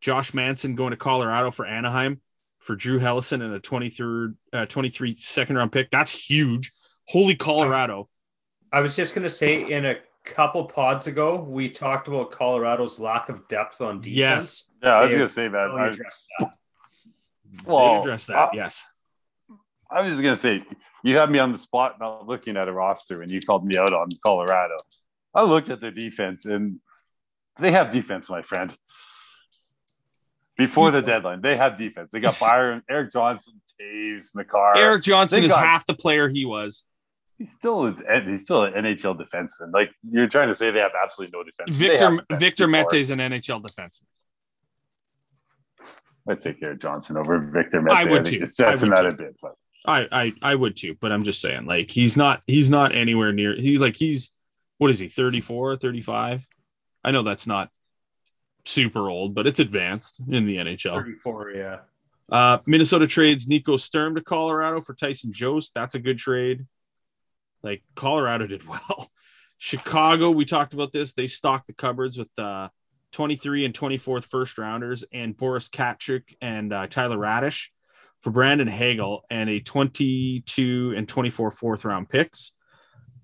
Josh Manson going to Colorado for Anaheim for Drew Hellison and a 23 second-round pick. That's huge. Holy Colorado. I was just going to say, in a couple pods ago, we talked about Colorado's lack of depth on defense. Yes. Yeah, I was going to say that. They addressed that. Well, they addressed that, yes. I was just going to say, you had me on the spot not looking at a roster when you called me out on Colorado. I looked at their defense, and they have defense, my friend. Before the deadline, they have defense. They got Byron, Eric Johnson, Taves, McCarr. Eric Johnson is half the player he was. He's still an NHL defenseman. Like, you're trying to say they have absolutely no defense. Victor Mete is an NHL defenseman. I'd take Eric Johnson over Victor Mete. I would too, but I'm just saying, like, he's not anywhere near. He's what is he, 34, 35? I know that's not super old, but it's advanced in the NHL. 34, yeah. Minnesota trades Nico Sturm to Colorado for Tyson Jost. That's a good trade. Like, Colorado did well. Chicago, we talked about this. They stocked the cupboards with 23 and 24th first-rounders and Boris Katchuk and Tyler Radish for Brandon Hagel and a 22 and 24 fourth-round picks.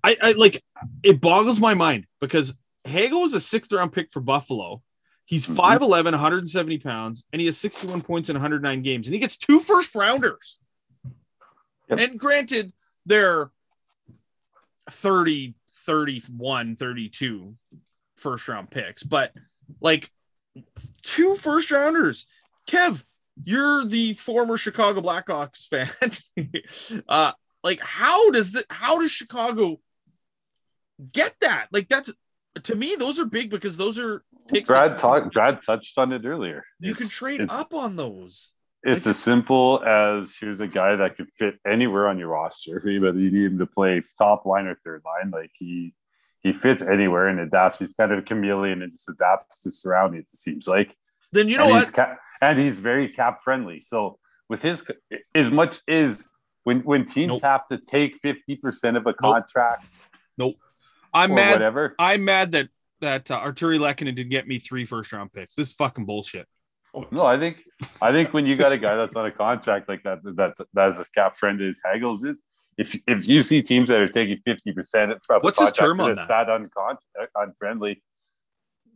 I like, it boggles my mind because Hagel was a 6th-round pick for Buffalo. He's 5'11", 170 pounds, and he has 61 points in 109 games, and he gets 2 first-rounders. Yep. And granted, they're 30, 31, 32 first-round picks. But, like, 2 first-rounders. Kev, you're the former Chicago Blackhawks fan. Like, how does Chicago get that? Like, that's, to me, those are big because those are picks. Brad touched on it earlier. You can trade up on those. It's as simple as here's a guy that could fit anywhere on your roster, whether you need him to play top line or third line. Like, he fits anywhere and adapts. He's kind of a chameleon and just adapts to surroundings, it seems like. Then you know what? And he's very cap friendly. So with his, as much as when teams have to take 50% of a contract. Nope. I'm mad. Whatever. I'm mad that Arturi Lehkonen didn't get me 3 first-round picks. This is fucking bullshit. No, I think when you got a guy that's on a contract like that, that's as cap friendly as Hagel's is, if you see teams that are taking 50% from what's his term on that? That unfriendly.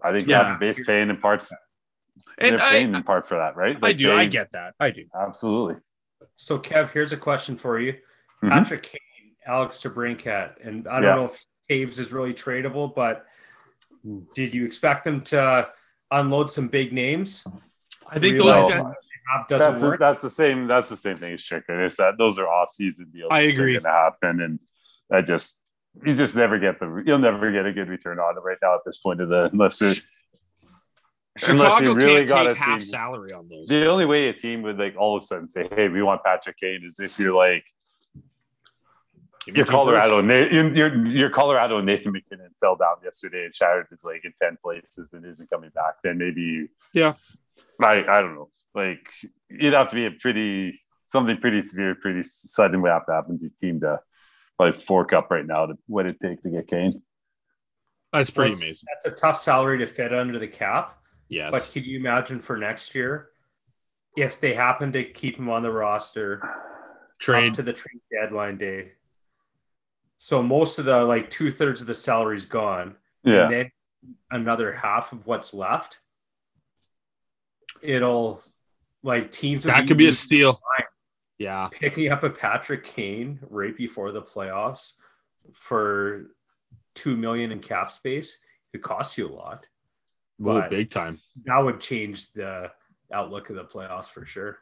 I think Tampa Bay's paying in part. And they're paying in part for that, right? Like I get that. I do. Absolutely. So, Kev, here's a question for you. Mm-hmm. Patrick Kane, Alex DeBrincat, and I don't know if Taves is really tradable, but did you expect them to unload some big names? I think those that's the same thing as Chicken. It's that those are off-season deals. I agree. Going to happen, and that just you just never get you'll never get a good return on it right now at this point of the unless you really got a half salary on those. The only way a team would like all of a sudden say, "Hey, we want Patrick Kane," is if you're like your Colorado Nathan McKinnon fell down yesterday and shattered his leg in 10 places and isn't coming back. Then maybe I don't know. Like, it'd have to be something pretty severe, pretty sudden would have to happen to the team to like fork up right now to what it take to get Kane. That's pretty amazing. That's a tough salary to fit under the cap. Yes. But could you imagine for next year, if they happen to keep him on the roster up to the trade deadline day? So most of the, like, 2/3 of the salary's gone. Yeah. And then another half of what's left. It'll like teams that could be a steal. Yeah, picking up a Patrick Kane right before the playoffs for $2 million in cap space, it costs you a lot. Ooh, big time. That would change the outlook of the playoffs for sure.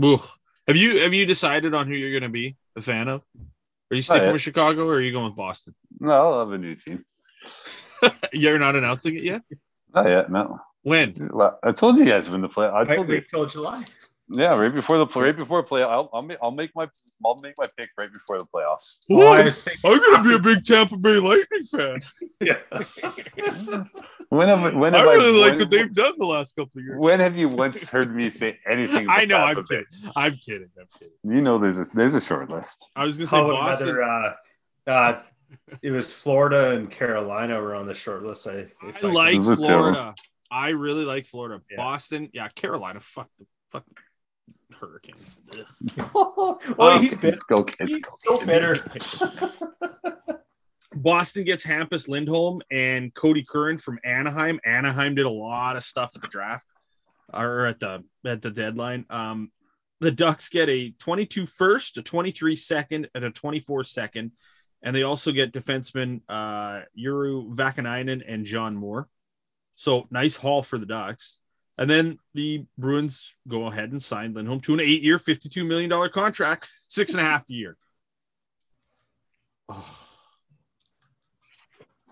Ooh. Have you decided on who you're going to be a fan of? Are you sticking with Chicago or are you going with Boston? No, I'll have a new team. You're not announcing it yet? Not yet, no. When? I told you guys when the play. I told you till July. Yeah, right before play. I'll make my pick right before the playoffs. Oh, I'm gonna be a big Tampa Bay Lightning fan. Yeah. When what they've done the last couple of years. When have you once heard me say anything? I know. Tampa Bay? I'm kidding. You know, there's a short list. I was gonna say Boston. It was Florida and Carolina were on the short list. I like Florida. I really like Florida. Yeah. Boston. Yeah, Carolina. Fuck the Hurricanes. He's so bitter. Boston gets Hampus Lindholm and Cody Curran from Anaheim. Anaheim did a lot of stuff at the draft or at the deadline. The Ducks get a 22 first, a 23 second, and a 24 second. And they also get defensemen Jurri Vakanainen and John Moore. So, nice haul for the Ducks. And then the Bruins go ahead and sign Lindholm to an 8-year, $52 million contract, 6.5 years.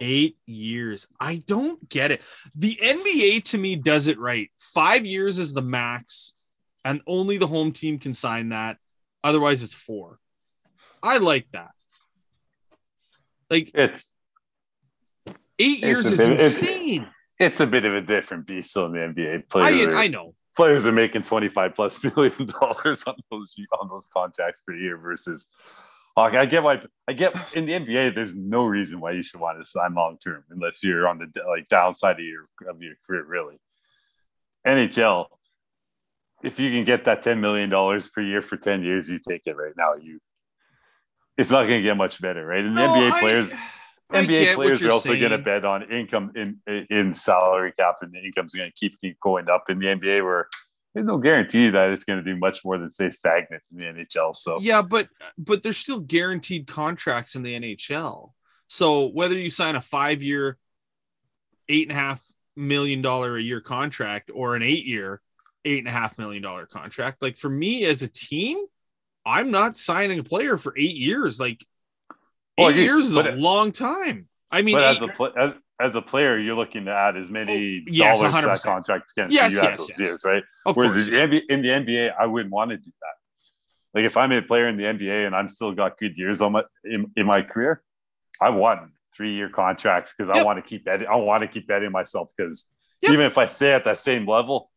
8 years. I don't get it. The NBA, to me, does it right. 5 years is the max, and only the home team can sign that. Otherwise, it's 4. I like that. Like, it's 8 years is insane. It's a bit of a different beast on the NBA. I know players are making $25+ million on those contracts per year versus hockey. I get in the NBA. There's no reason why you should want to sign long term unless you're on the downside of your career. Really, NHL. If you can get that $10 million per year for 10 years, you take it right now. It's not going to get much better, right? And NBA players are also going to bet on income in salary cap, and the income's going to keep going up in the NBA, where there's no guarantee that it's going to do much more than stay stagnant in the NHL. So yeah, but there's still guaranteed contracts in the NHL. So whether you sign a 5-year, $8.5 million a year contract or an 8-year, $8.5 million contract, like for me as a team, I'm not signing a player for 8 years. Like, 8 years is a long time. I mean, as a player, you're looking to add as many dollars to that contract against years, right? Whereas in the NBA, I wouldn't want to do that. Like, if I'm a player in the NBA and I'm still got good years on in my career, I want 3-year contracts because I want to keep betting. I want to keep betting myself because even if I stay at that same level,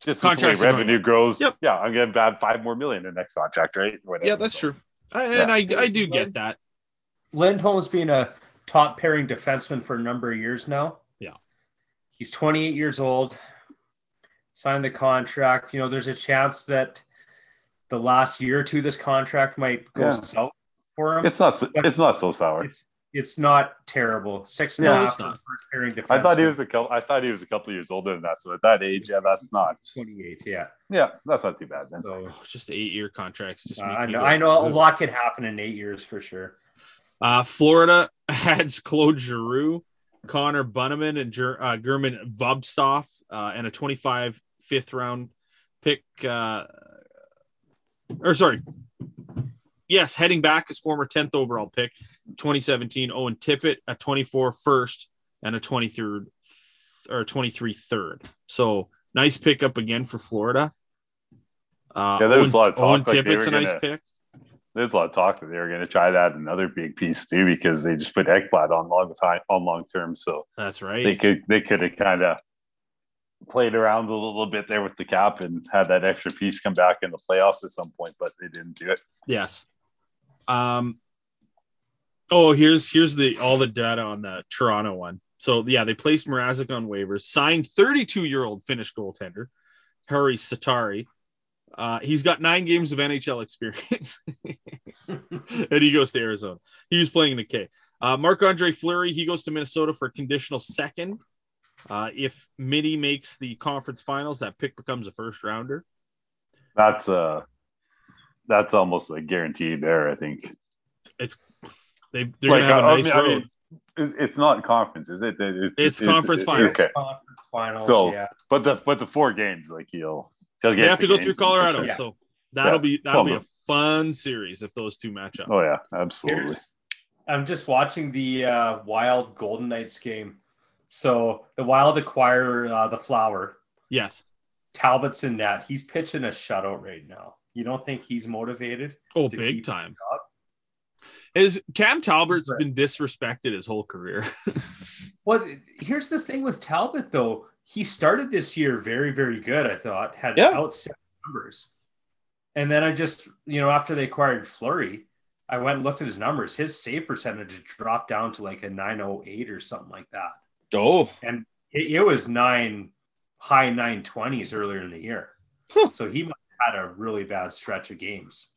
just with the way revenue grows, I'm going to add $5 million in the next contract, right? Whatever, that's true. I do get that. Lindholm's been a top pairing defenseman for a number of years now. Yeah. He's 28 years old, signed the contract. You know, there's a chance that the last year or two, this contract might go south for him. It's not so sour. It's not terrible. 6.5 for first pairing defense. I thought he was a couple of years older than that. So at that age, yeah, that's not 28. Yeah, yeah, that's not too bad then. So, just 8-year contracts. Just I know a lot could happen in 8 years for sure. Florida adds Claude Giroux, Connor Bunneman, and German Vobstov, and a 25 fifth round pick. Yes, heading back his former 10th overall pick, 2017, Owen Tippett, a 24 first and a 23 third. So nice pickup again for Florida. There was a lot of talk. Owen Tippett's a nice pick. There's a lot of talk that they were going to try that another big piece too, because they just put Ekblad on long term. So that's right. They could have kind of played around a little bit there with the cap and had that extra piece come back in the playoffs at some point, but they didn't do it. Yes. Here's all the data on the Toronto one. So yeah, they placed Mrazek on waivers, signed 32-year-old Finnish goaltender Harri Satari. He's got 9 games of NHL experience, and he goes to Arizona. He was playing in the K. Marc-Andre Fleury, he goes to Minnesota for a conditional second. If Mitty makes the conference finals, that pick becomes a first rounder. That's almost like guaranteed there. I think they're like, gonna have a nice road. I mean, it's not conference, is it? It's conference finals. Okay. Conference finals. So, yeah. But the 4 games, like he'll get. They have to go through Colorado, sure. So that'll be a fun series if those two match up. Oh yeah, absolutely. I'm just watching the Wild Golden Knights game. So the Wild acquire the Flower. Yes. Talbot's in that. He's pitching a shutout right now. You don't think he's motivated? Oh, big time. Is Cam Talbot's been disrespected his whole career. Well, here's the thing with Talbot, though. He started this year very, very good, I thought. Had outstanding numbers. And then I just, after they acquired Fleury, I went and looked at his numbers. His save percentage dropped down to like a 908 or something like that. Oh, and it was high 920s earlier in the year, so he must have had a really bad stretch of games.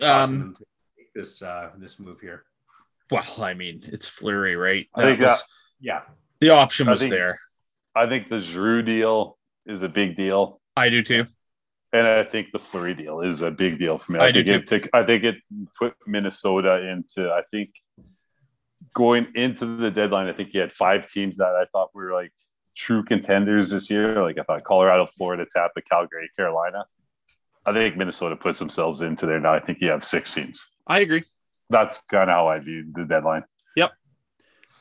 To make this move here. Well, I mean, it's Fleury, right? The option was there. I think the Giroux deal is a big deal. I do too, and I think the Fleury deal is a big deal for me. I think it put Minnesota into. I think. Going into the deadline, I think you had 5 teams that I thought were like true contenders this year. Like I thought Colorado, Florida, Tampa, Calgary, Carolina. I think Minnesota puts themselves into there now. I think you have 6 teams. I agree. That's kind of how I viewed the deadline. Yep.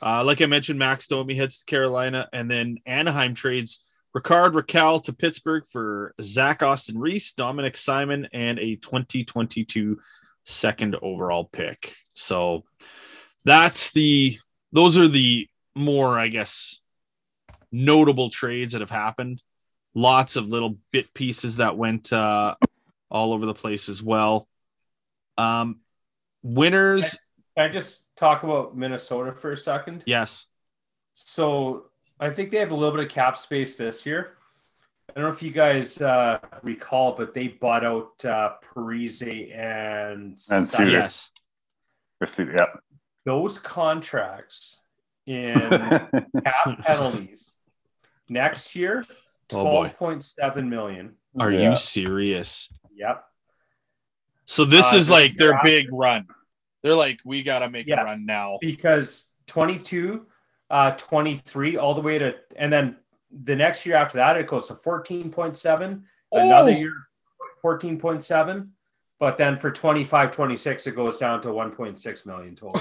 Like I mentioned, Max Domi heads to Carolina, and then Anaheim trades Rickard Raquel to Pittsburgh for Zach Austin-Reese, Dominic Simon, and a 2022 second overall pick. So. Those are the more, I guess, notable trades that have happened. Lots of little bit pieces that went all over the place as well. Winners. Can I just talk about Minnesota for a second? Yes. So I think they have a little bit of cap space this year. I don't know if you guys recall, but they bought out Parise and Suter. Yes. Yeah. Those contracts in cap penalties next year, $12.7 million. Are you serious? Yep. So this is like their big run. They're like, we got to make a run now. Because 22, 23, all the way to, and then the next year after that, it goes to 14.7, another year, 14.7. But then for 25, 26, it goes down to 1.6 million total.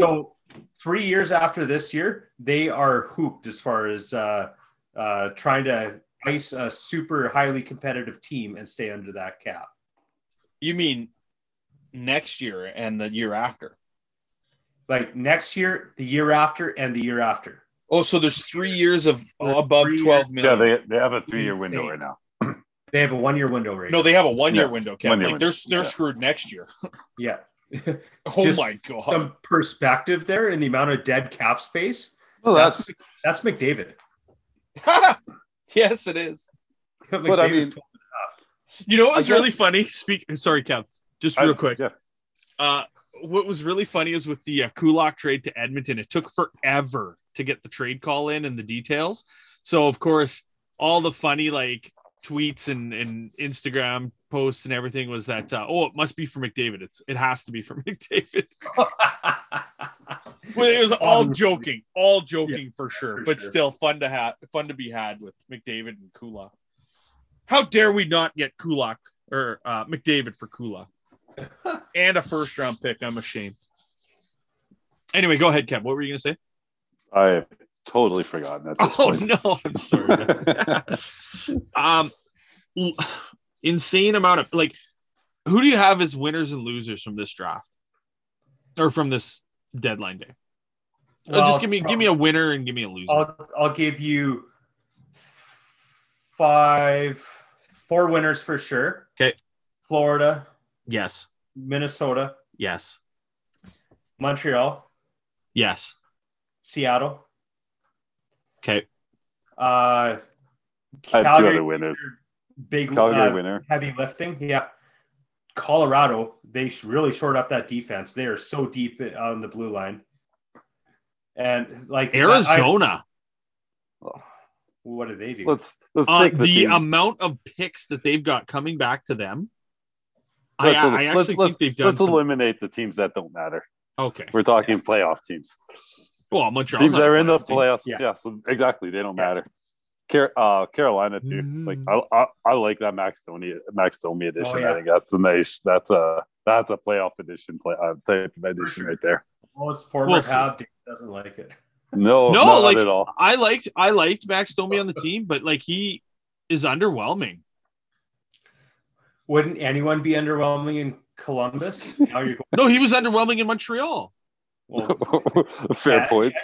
So 3 years after this year, they are hooped as far as trying to ice a super highly competitive team and stay under that cap. You mean next year and the year after? Like next year, the year after, and the year after. Oh, so there's 3 years of above 12 million. Yeah, they have a 3-year window right now. They have a 1-year window, right? No, they have a 1-year window, Kevin. Like they're screwed next year. Yeah. Oh my god. Some perspective there in the amount of dead cap space. Well, that's McDavid. Yes, it is. But I mean, you know what's really funny? Sorry, Kev. Just real quick. Yeah. What was really funny is with the Kulak trade to Edmonton, it took forever to get the trade call in and the details. So, of course, all the funny like tweets and Instagram posts and everything was that, oh, it must be for McDavid. It has to be for McDavid. Well, it was all joking for sure, but still fun to be had with McDavid and Kulak. How dare we not get Kulak or McDavid for Kulak? And a first round pick. I'm ashamed. Anyway, go ahead, Kev. What were you going to say? I totally forgotten at this point. No, I'm sorry. Insane amount of like, who do you have as winners and losers from this draft or from this deadline day? Well, just give me a winner and give me a loser. I'll give you four winners for sure. Okay. Florida. Yes. Minnesota. Yes. Montreal. Yes. Seattle. Okay. Calgary, I have two other winners. Calgary winner. Heavy lifting. Yeah. Colorado. They really shored up that defense. They are so deep on the blue line. And like Arizona. What do they do? Let's take the amount of picks that they've got coming back to them. I actually think they've done. Let's eliminate the teams that don't matter. Okay, we're talking playoff teams. Well, Montreal teams that are in the playoffs. Yeah, so exactly, they don't matter. Carolina too. Mm-hmm. Like I like that Max Domi edition. Oh, yeah. I think that's a playoff edition type of edition right there. Most former Habs doesn't like it. No, not like, at all. I liked Max Domi on the team, but like he is underwhelming. Wouldn't anyone be underwhelming in Columbus? No, he was underwhelming in Montreal. Well, fair point.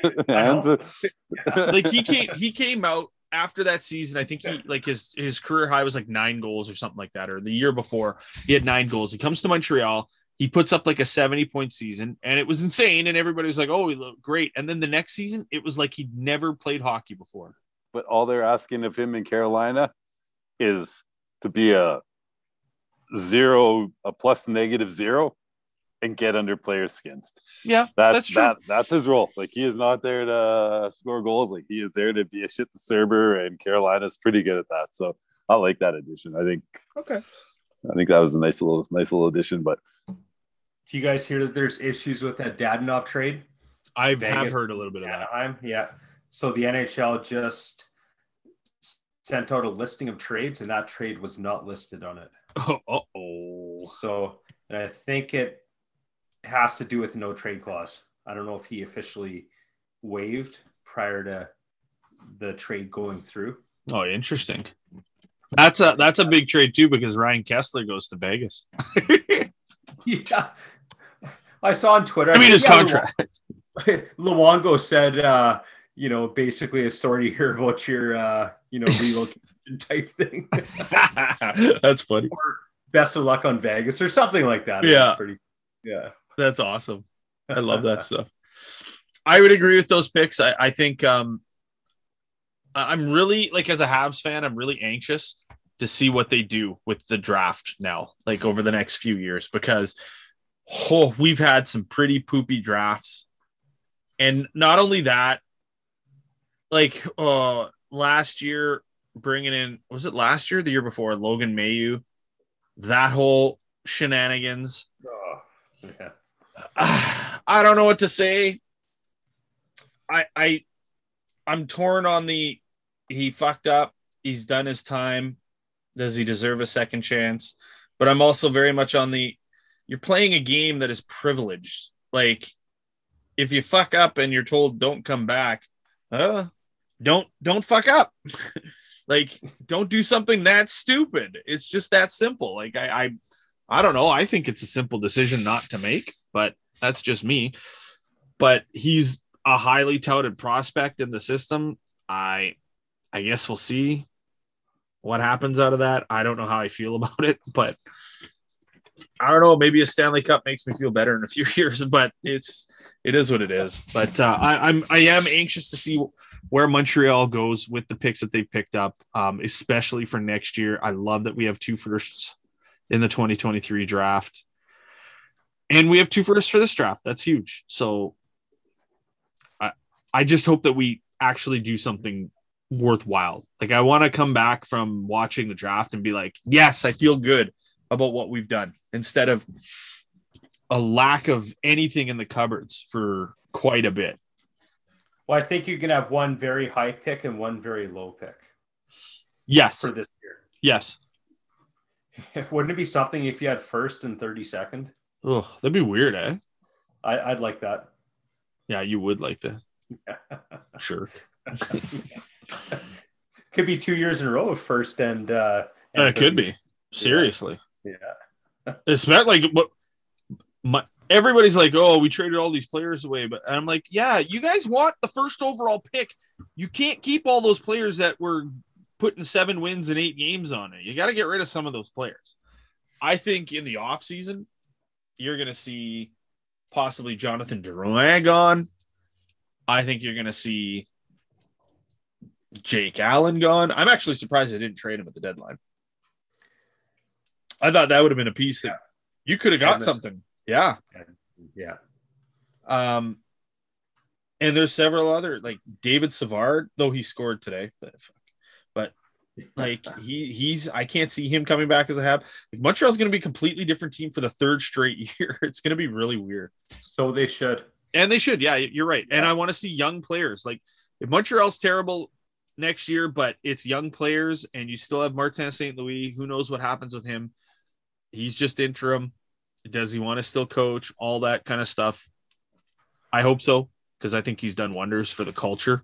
Like he came out after that season. I think he like his career high was like 9 goals or something like that. Or the year before he had 9 goals. He comes to Montreal. He puts up like a 70-point season, and it was insane. And everybody was like, "Oh, he looked great." And then the next season, it was like he'd never played hockey before. But all they're asking of him in Carolina is to be a plus negative zero and get under player skins. Yeah, that's his role. Like he is not there to score goals. Like he is there to be a shit disturber, and Carolina's pretty good at that. So I like that addition. I think that was a nice little addition. But do you guys hear that there's issues with that Dadonov trade? I've heard a little bit of that. Yeah. So the NHL just sent out a listing of trades, and that trade was not listed on it. Oh, so and I think it has to do with no trade clause. I don't know if he officially waived prior to the trade going through. Oh, interesting. That's a big trade too because Ryan Kesler goes to Vegas. Yeah, I saw on Twitter. I mean, his contract. Luongo said, basically a story here about your, relocation type thing. That's funny. Or best of luck on Vegas or something like that. Yeah. That's awesome. I love that stuff. I would agree with those picks. I think I'm really like as a Habs fan, I'm really anxious to see what they do with the draft now, like over the next few years, because we've had some pretty poopy drafts. And not only that, like last year, bringing in, was it last year, the year before, Logan Mailloux, that whole shenanigans. Oh, yeah. I don't know what to say. I'm torn on he fucked up. He's done his time. Does he deserve a second chance? But I'm also very much on you're playing a game that is privileged. Like if you fuck up and you're told don't come back, don't fuck up. Like, don't do something that stupid. It's just that simple. Like, I don't know. I think it's a simple decision not to make, but that's just me. But he's a highly touted prospect in the system. I guess we'll see what happens out of that. I don't know how I feel about it, but I don't know. Maybe a Stanley Cup makes me feel better in a few years, but it is what it is. But I am anxious to see where Montreal goes with the picks that they've picked up, especially for next year. I love that we have 2 firsts in the 2023 draft. And we have two firsts for this draft. That's huge. So I just hope that we actually do something worthwhile. Like, I want to come back from watching the draft and be like, yes, I feel good about what we've done, instead of a lack of anything in the cupboards for quite a bit. Well, I think you can have one very high pick and one very low pick. Yes. For this year. Yes. Wouldn't it be something if you had first and 32nd? Oh, that'd be weird, eh? I'd like that. Yeah, you would like that. Yeah. Sure. Could be 2 years in a row of first and it could be. Seriously. Yeah. It's not like everybody's like, oh, we traded all these players away. But I'm like, yeah, you guys want the first overall pick. You can't keep all those players that were putting 7 wins and 8 games on it. You got to get rid of some of those players. I think in the offseason, you're going to see possibly Jonathan Drouin gone. I think you're going to see Jake Allen gone. I'm actually surprised they didn't trade him at the deadline. I thought that would have been a piece that you could have got something. Yeah. Yeah. And there's several other, like David Savard, though he scored today, but like he's, I can't see him coming back as a Hab. Like, Montreal's going to be a completely different team for the third straight year. It's going to be really weird. So they should. And they should. Yeah, you're right. Yeah. And I want to see young players. Like, if Montreal's terrible next year, but it's young players and you still have Martin St. Louis, who knows what happens with him? He's just interim. Does he want to still coach? All that kind of stuff. I hope so, because I think he's done wonders for the culture.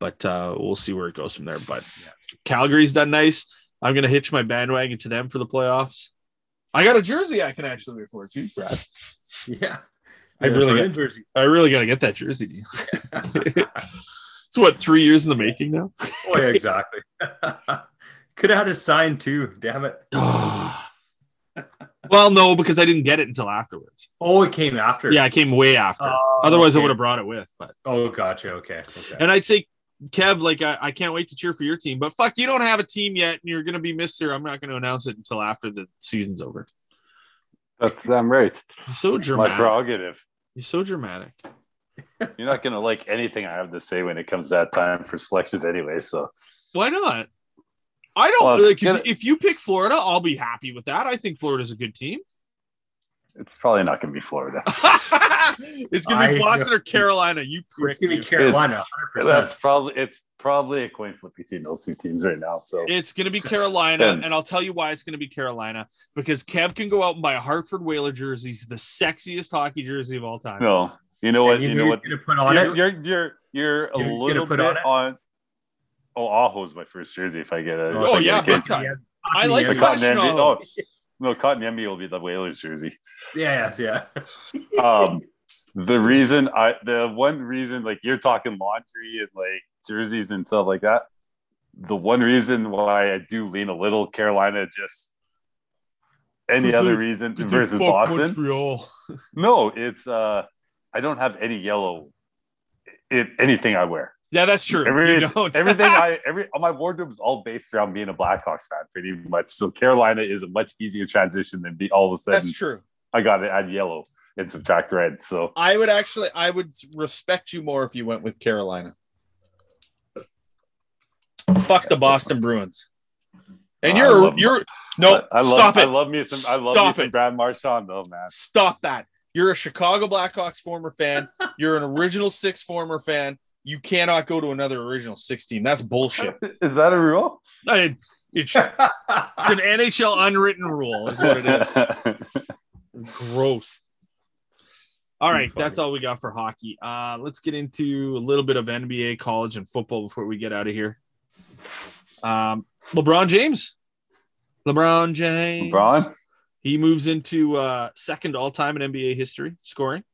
But we'll see where it goes from there. But yeah. Calgary's done nice. I'm going to hitch my bandwagon to them for the playoffs. I got a jersey I can actually afford too, Brad. Yeah. I really got to get that jersey deal. It's what, 3 years in the making now? Oh, yeah, exactly. Could have had a sign too. Damn it. Well, no, because I didn't get it until afterwards. Oh, it came after. Yeah, it came way after. Otherwise, okay. I would have brought it with. But oh, gotcha. Okay. And I'd say, Kev, like, I can't wait to cheer for your team. But fuck, you don't have a team yet, and you're going to be Mr. I'm not going to announce it until after the season's over. That's right. You're so dramatic. My prerogative. You're so dramatic. You're not going to like anything I have to say when it comes that time for selections anyway, so. Why not? I don't like if you pick Florida, I'll be happy with that. I think Florida's a good team. It's probably not going to be Florida. It's going to be Boston or Carolina. You prick. It's going to be Carolina. 100%. It's probably a coin flip between those two teams right now. So it's going to be Carolina, and I'll tell you why it's going to be Carolina, because Kev can go out and buy a Hartford Whaler jerseys, the sexiest hockey jersey of all time. No, you know what? You're a little bit on. Oh, Aho's my first jersey if I get it. Oh, yeah. I like Cotton Envy. Oh, no, Cotton Envy will be the Whalers jersey. Yeah. The one reason, like, you're talking laundry and, like, jerseys and stuff like that. The one reason why I do lean a little Carolina, just any other reason versus Boston. Montreal. No, it's I don't have any yellow in anything I wear. Yeah, that's true. My wardrobe is all based around being a Blackhawks fan, pretty much. So Carolina is a much easier transition than all of a sudden. That's true. I got to add yellow and subtract red. So I would respect you more if you went with Carolina. Fuck the Boston Bruins. And stop it. I love me some Brad Marchand though, man. Stop that. You're a Chicago Blackhawks former fan. You're an Original Six former fan. You cannot go to another Original 16. That's bullshit. Is that a rule? It's an NHL unwritten rule is what it is. Gross. All right, that's all we got for hockey. Let's get into a little bit of NBA, college, and football before we get out of here. LeBron James. LeBron? He moves into second all-time in NBA history scoring.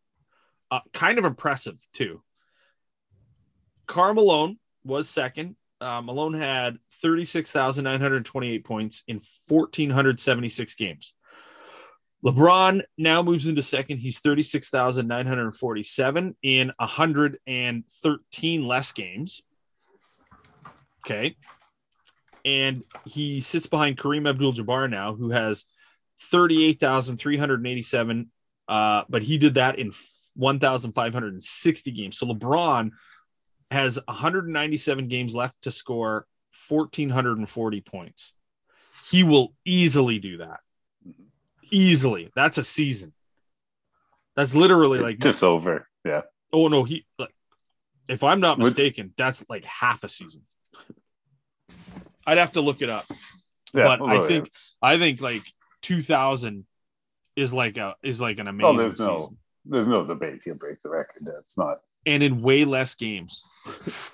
Kind of impressive, too. Karl Malone was second. Malone had 36,928 points in 1,476 games. LeBron now moves into second. He's 36,947 in 113 less games. Okay. And he sits behind Kareem Abdul-Jabbar now, who has 38,387 But he did that in 1,560 games. So LeBron has 197 games left to score 1,440 points. He will easily do that. Easily. That's a season. That's literally like just over. Yeah. Oh no, he like if I'm not mistaken, that's like half a season. I'd have to look it up. Yeah, but I think like 2000 is like an amazing season. There's no debate. He'll break the record. It's not. And in way less games.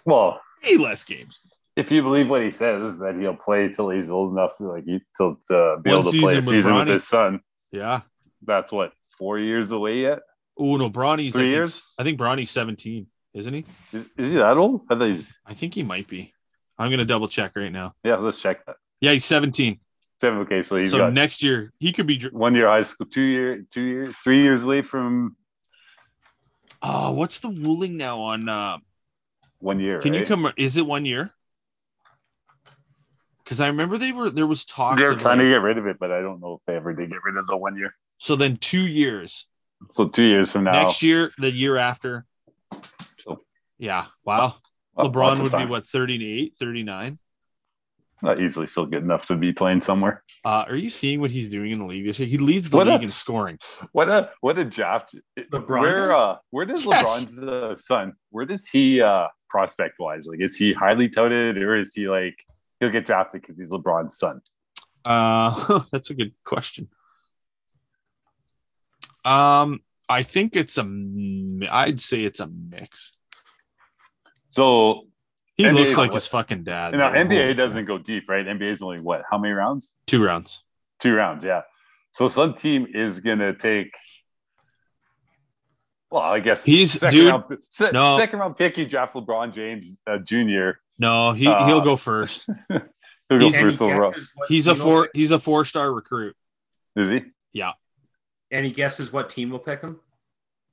Well, way less games. If you believe what he says, that he'll play till he's old enough, to be able to play a season with his son. Yeah, that's what 4 years away yet. Oh no, Bronny's 3 years. I think Bronny's 17, isn't he? Is he that old? I think he might be. I'm gonna double check right now. Yeah, let's check that. Yeah, he's 17. Okay, so he's got next year he could be 1 year high school, 2 years, 3 years away from. Oh, what's the ruling now on? 1 year. Can you come? Is it 1 year? Because I remember there was talks. They're trying to get rid of it, but I don't know if they ever did get rid of the 1 year. So then 2 years. So 2 years from now, next year, the year after. So, yeah. Wow. LeBron would be what, 38, 39? Not easily still good enough to be playing somewhere. Are you seeing what he's doing in the league this year? He leads the league in scoring. What a draft. LeBron. Where does LeBron's son? Where does he prospect wise? Like, is he highly touted, or is he like he'll get drafted because he's LeBron's son? That's a good question. I think it's I'd say it's a mix. So he NBA looks like his fucking dad. No, NBA doesn't go deep, right? NBA's only what? How many rounds? Two rounds, yeah. So some team is gonna take. Well, I guess he's second round pick. You draft LeBron James Jr. No, he'll go first. He'll go first overall. He's a 4-star recruit. Is he? Yeah. Any guesses what team will pick him?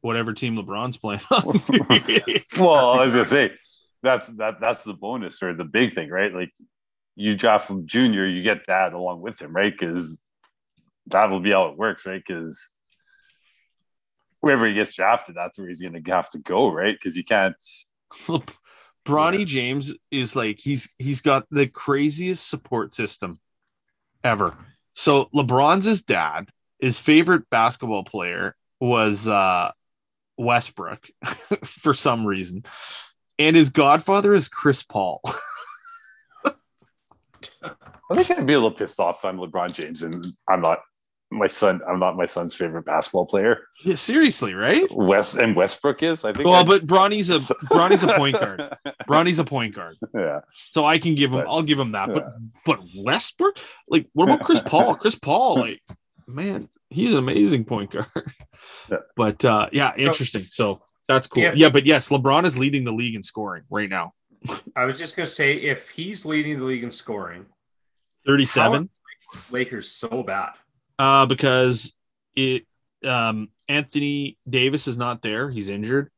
Whatever team LeBron's playing. Well, I was gonna say that's the bonus or the big thing, right? Like you draft from junior, you get that along with him, right? Because that'll be how it works, right? Because wherever he gets drafted, that's where he's gonna have to go, right? Because you can't. Bronny James is like he's got the craziest support system ever. So LeBron's his dad. His favorite basketball player was Westbrook for some reason. And his godfather is Chris Paul. I think I'd be a little pissed off if I'm LeBron James and I'm not my son's favorite basketball player. Yeah, seriously, right? Westbrook is, I think. Well, but Bronny's a point guard. Bronny's a point guard. Yeah. So I can give him I'll give him that. Yeah. But Westbrook? Like, what about Chris Paul? Chris Paul, like man, he's an amazing point guard. Yeah. But yeah, interesting. So that's cool. Yeah, but yes, LeBron is leading the league in scoring right now. I was just gonna say, if he's leading the league in scoring, 37. How are Lakers so bad? Because Anthony Davis is not there; he's injured,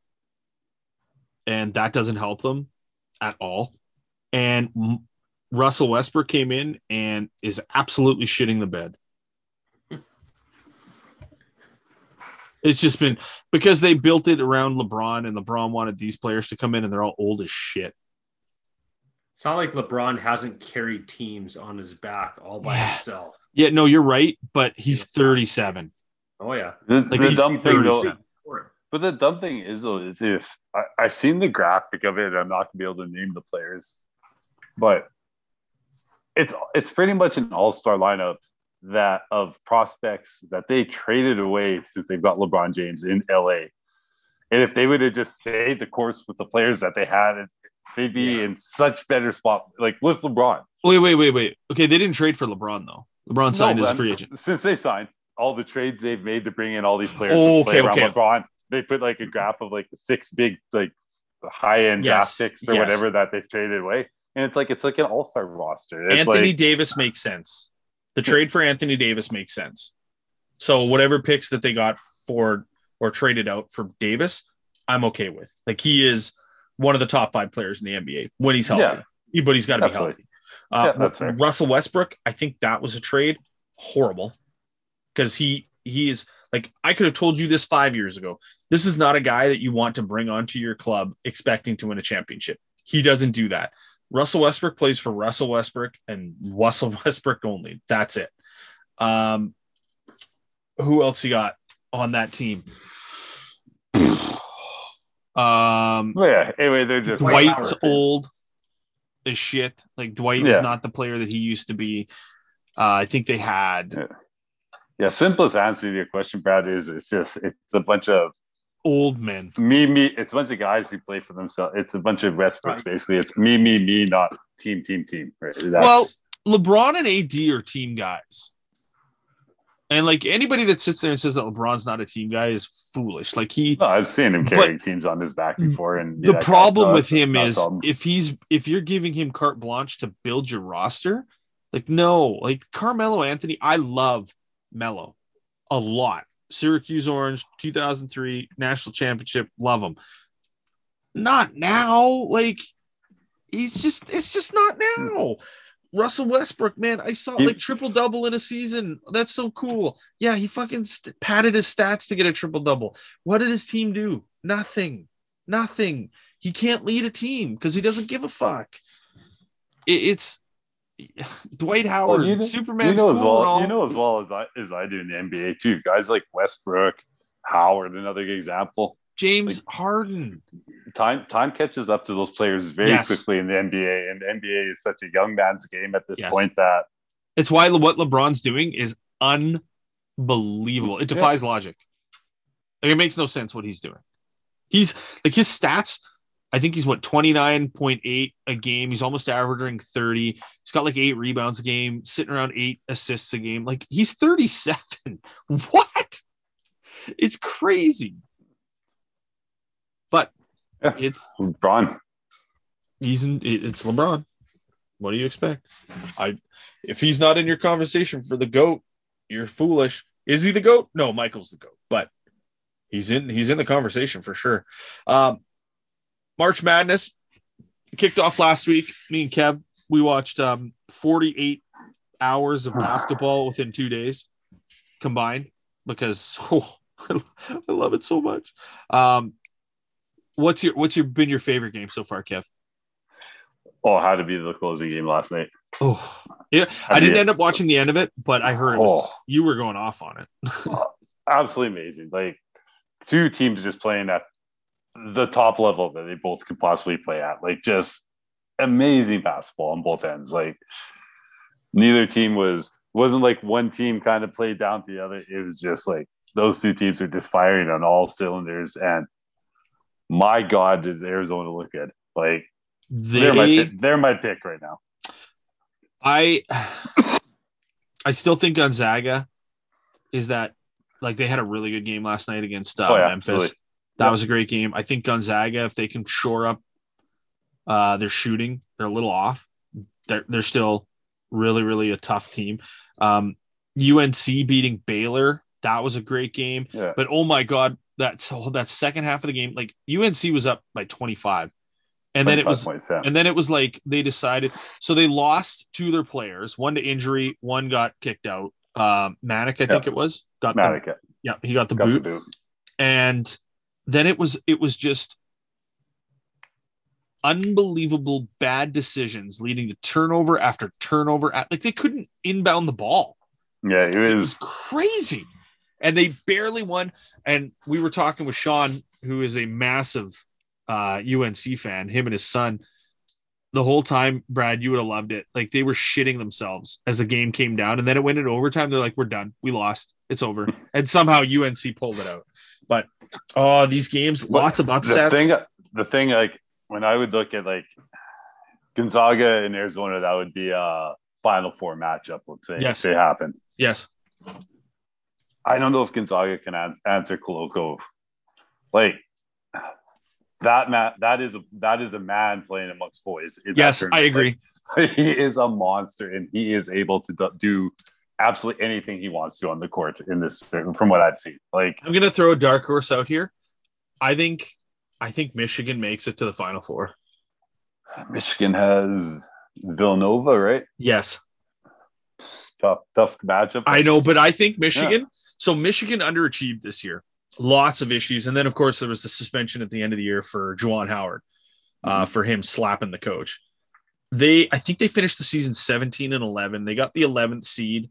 and that doesn't help them at all. And Russell Westbrook came in and is absolutely shitting the bed. It's just been because they built it around LeBron, and LeBron wanted these players to come in, and they're all old as shit. It's not like LeBron hasn't carried teams on his back all by himself. Yeah, no, you're right, but he's 37. Oh yeah, the dumb thing though. But the dumb thing is though is if I've seen the graphic of it, I'm not gonna be able to name the players, but it's pretty much an all-star lineup. That of prospects that they traded away since they've got LeBron James in LA. And if they would have just stayed the course with the players that they had, they'd be in such better spot, like with LeBron. Wait. Okay, they didn't trade for LeBron, though. LeBron signed as a free agent. Since they signed, all the trades they've made to bring in all these players around LeBron, they put like a graph of like the six big, like high-end draft picks or whatever that they've traded away. And it's like an all-star roster. It's Anthony Davis makes sense. The trade for Anthony Davis makes sense. So whatever picks that they got for or traded out for Davis, I'm okay with. Like he is one of the top 5 players in the NBA when he's healthy. Yeah. But he's got to be healthy. That's Russell Westbrook, I think that was a trade. Horrible. Because he is Like, I could have told you this 5 years ago. This is not a guy that you want to bring onto your club expecting to win a championship. He doesn't do that. Russell Westbrook plays for Russell Westbrook and Russell Westbrook only. That's it. Who else you got on that team? Yeah. Anyway, they're just Dwight's like old as shit. Like Dwight is not the player that he used to be. I think they had. Yeah. Simplest answer to your question, Brad, is it's a bunch of old men. It's a bunch of guys who play for themselves. It's a bunch of Westbrooks, right. Basically. It's me, not team. Right? Well, LeBron and AD are team guys. And, like, anybody that sits there and says that LeBron's not a team guy is foolish. Like, I've seen him carrying teams on his back before. And the problem with him is if you're giving him carte blanche to build your roster, like, no. Like, Carmelo Anthony, I love Melo a lot. Syracuse Orange, 2003, national championship, love him. Not now. Like, it's just not now. Russell Westbrook, man, I saw like triple-double in a season. That's so cool. Yeah, he fucking padded his stats to get a triple-double. What did his team do? Nothing. He can't lead a team because he doesn't give a fuck. It's Dwight Howard, Superman's cool and all. You know as well as I do in the NBA too. Guys like Westbrook, Howard, another example. James Harden. Time catches up to those players very quickly in the NBA, and the NBA is such a young man's game at this point that it's why what LeBron's doing is unbelievable. It defies logic. Like, it makes no sense what he's doing. He's like his stats. I think he's 29.8 a game. He's almost averaging 30. He's got like 8 rebounds a game, sitting around 8 assists a game. Like, he's 37. What? It's crazy. But it's LeBron. It's LeBron. What do you expect? If he's not in your conversation for the GOAT, you're foolish. Is he the GOAT? No, Michael's the GOAT, but he's in the conversation for sure. March Madness kicked off last week. Me and Kev, we watched 48 hours of basketball within 2 days combined because I love it so much. What's been your favorite game so far, Kev? Oh, it had to be the closing game last night. Oh, yeah. I didn't end up watching the end of it, but I heard you were going off on it. Absolutely amazing. Like, two teams just playing at the top level that they both could possibly play at. Like, just amazing basketball on both ends. Like, neither team wasn't like one team kind of played down to the other. It was just like those two teams are just firing on all cylinders, and my God, does Arizona look good? Like, they're my pick right now. I still think Gonzaga is that, like, they had a really good game last night against Memphis. Absolutely. That was a great game. I think Gonzaga, if they can shore up their shooting, they're a little off. They're still really, really a tough team. UNC beating Baylor, that was a great game. Yeah. But oh my God. That second half of the game, like, UNC was up by 25, and then it was like they decided. So they lost to their players, one to injury, one got kicked out. Manic, I think it was, got Manic. Yeah, he got the boot, and then it was just unbelievable bad decisions leading to turnover after turnover. Like, they couldn't inbound the ball. Yeah, it was crazy. And they barely won. And we were talking with Sean, who is a massive UNC fan, him and his son. The whole time, Brad, you would have loved it. Like, they were shitting themselves as the game came down. And then it went into overtime. They're like, we're done. We lost. It's over. And somehow UNC pulled it out. But, these games, lots of upsets. The thing, like, when I would look at, like, Gonzaga and Arizona, that would be a Final Four matchup, let's say. Yes. If it happened. Yes. I don't know if Gonzaga can answer Koloko. Like, that man, that is a man playing amongst boys. Yes, I agree. Like, he is a monster, and he is able to do absolutely anything he wants to on the court in this, from what I've seen. Like, I'm going to throw a dark horse out here. I think Michigan makes it to the Final Four. Michigan has Villanova, right? Yes. tough matchup. I know, but I think Michigan. Yeah. So Michigan underachieved this year. Lots of issues. And then, of course, there was the suspension at the end of the year for Juwan Howard, for him slapping the coach. I think they finished the season 17-11. They got the 11th seed.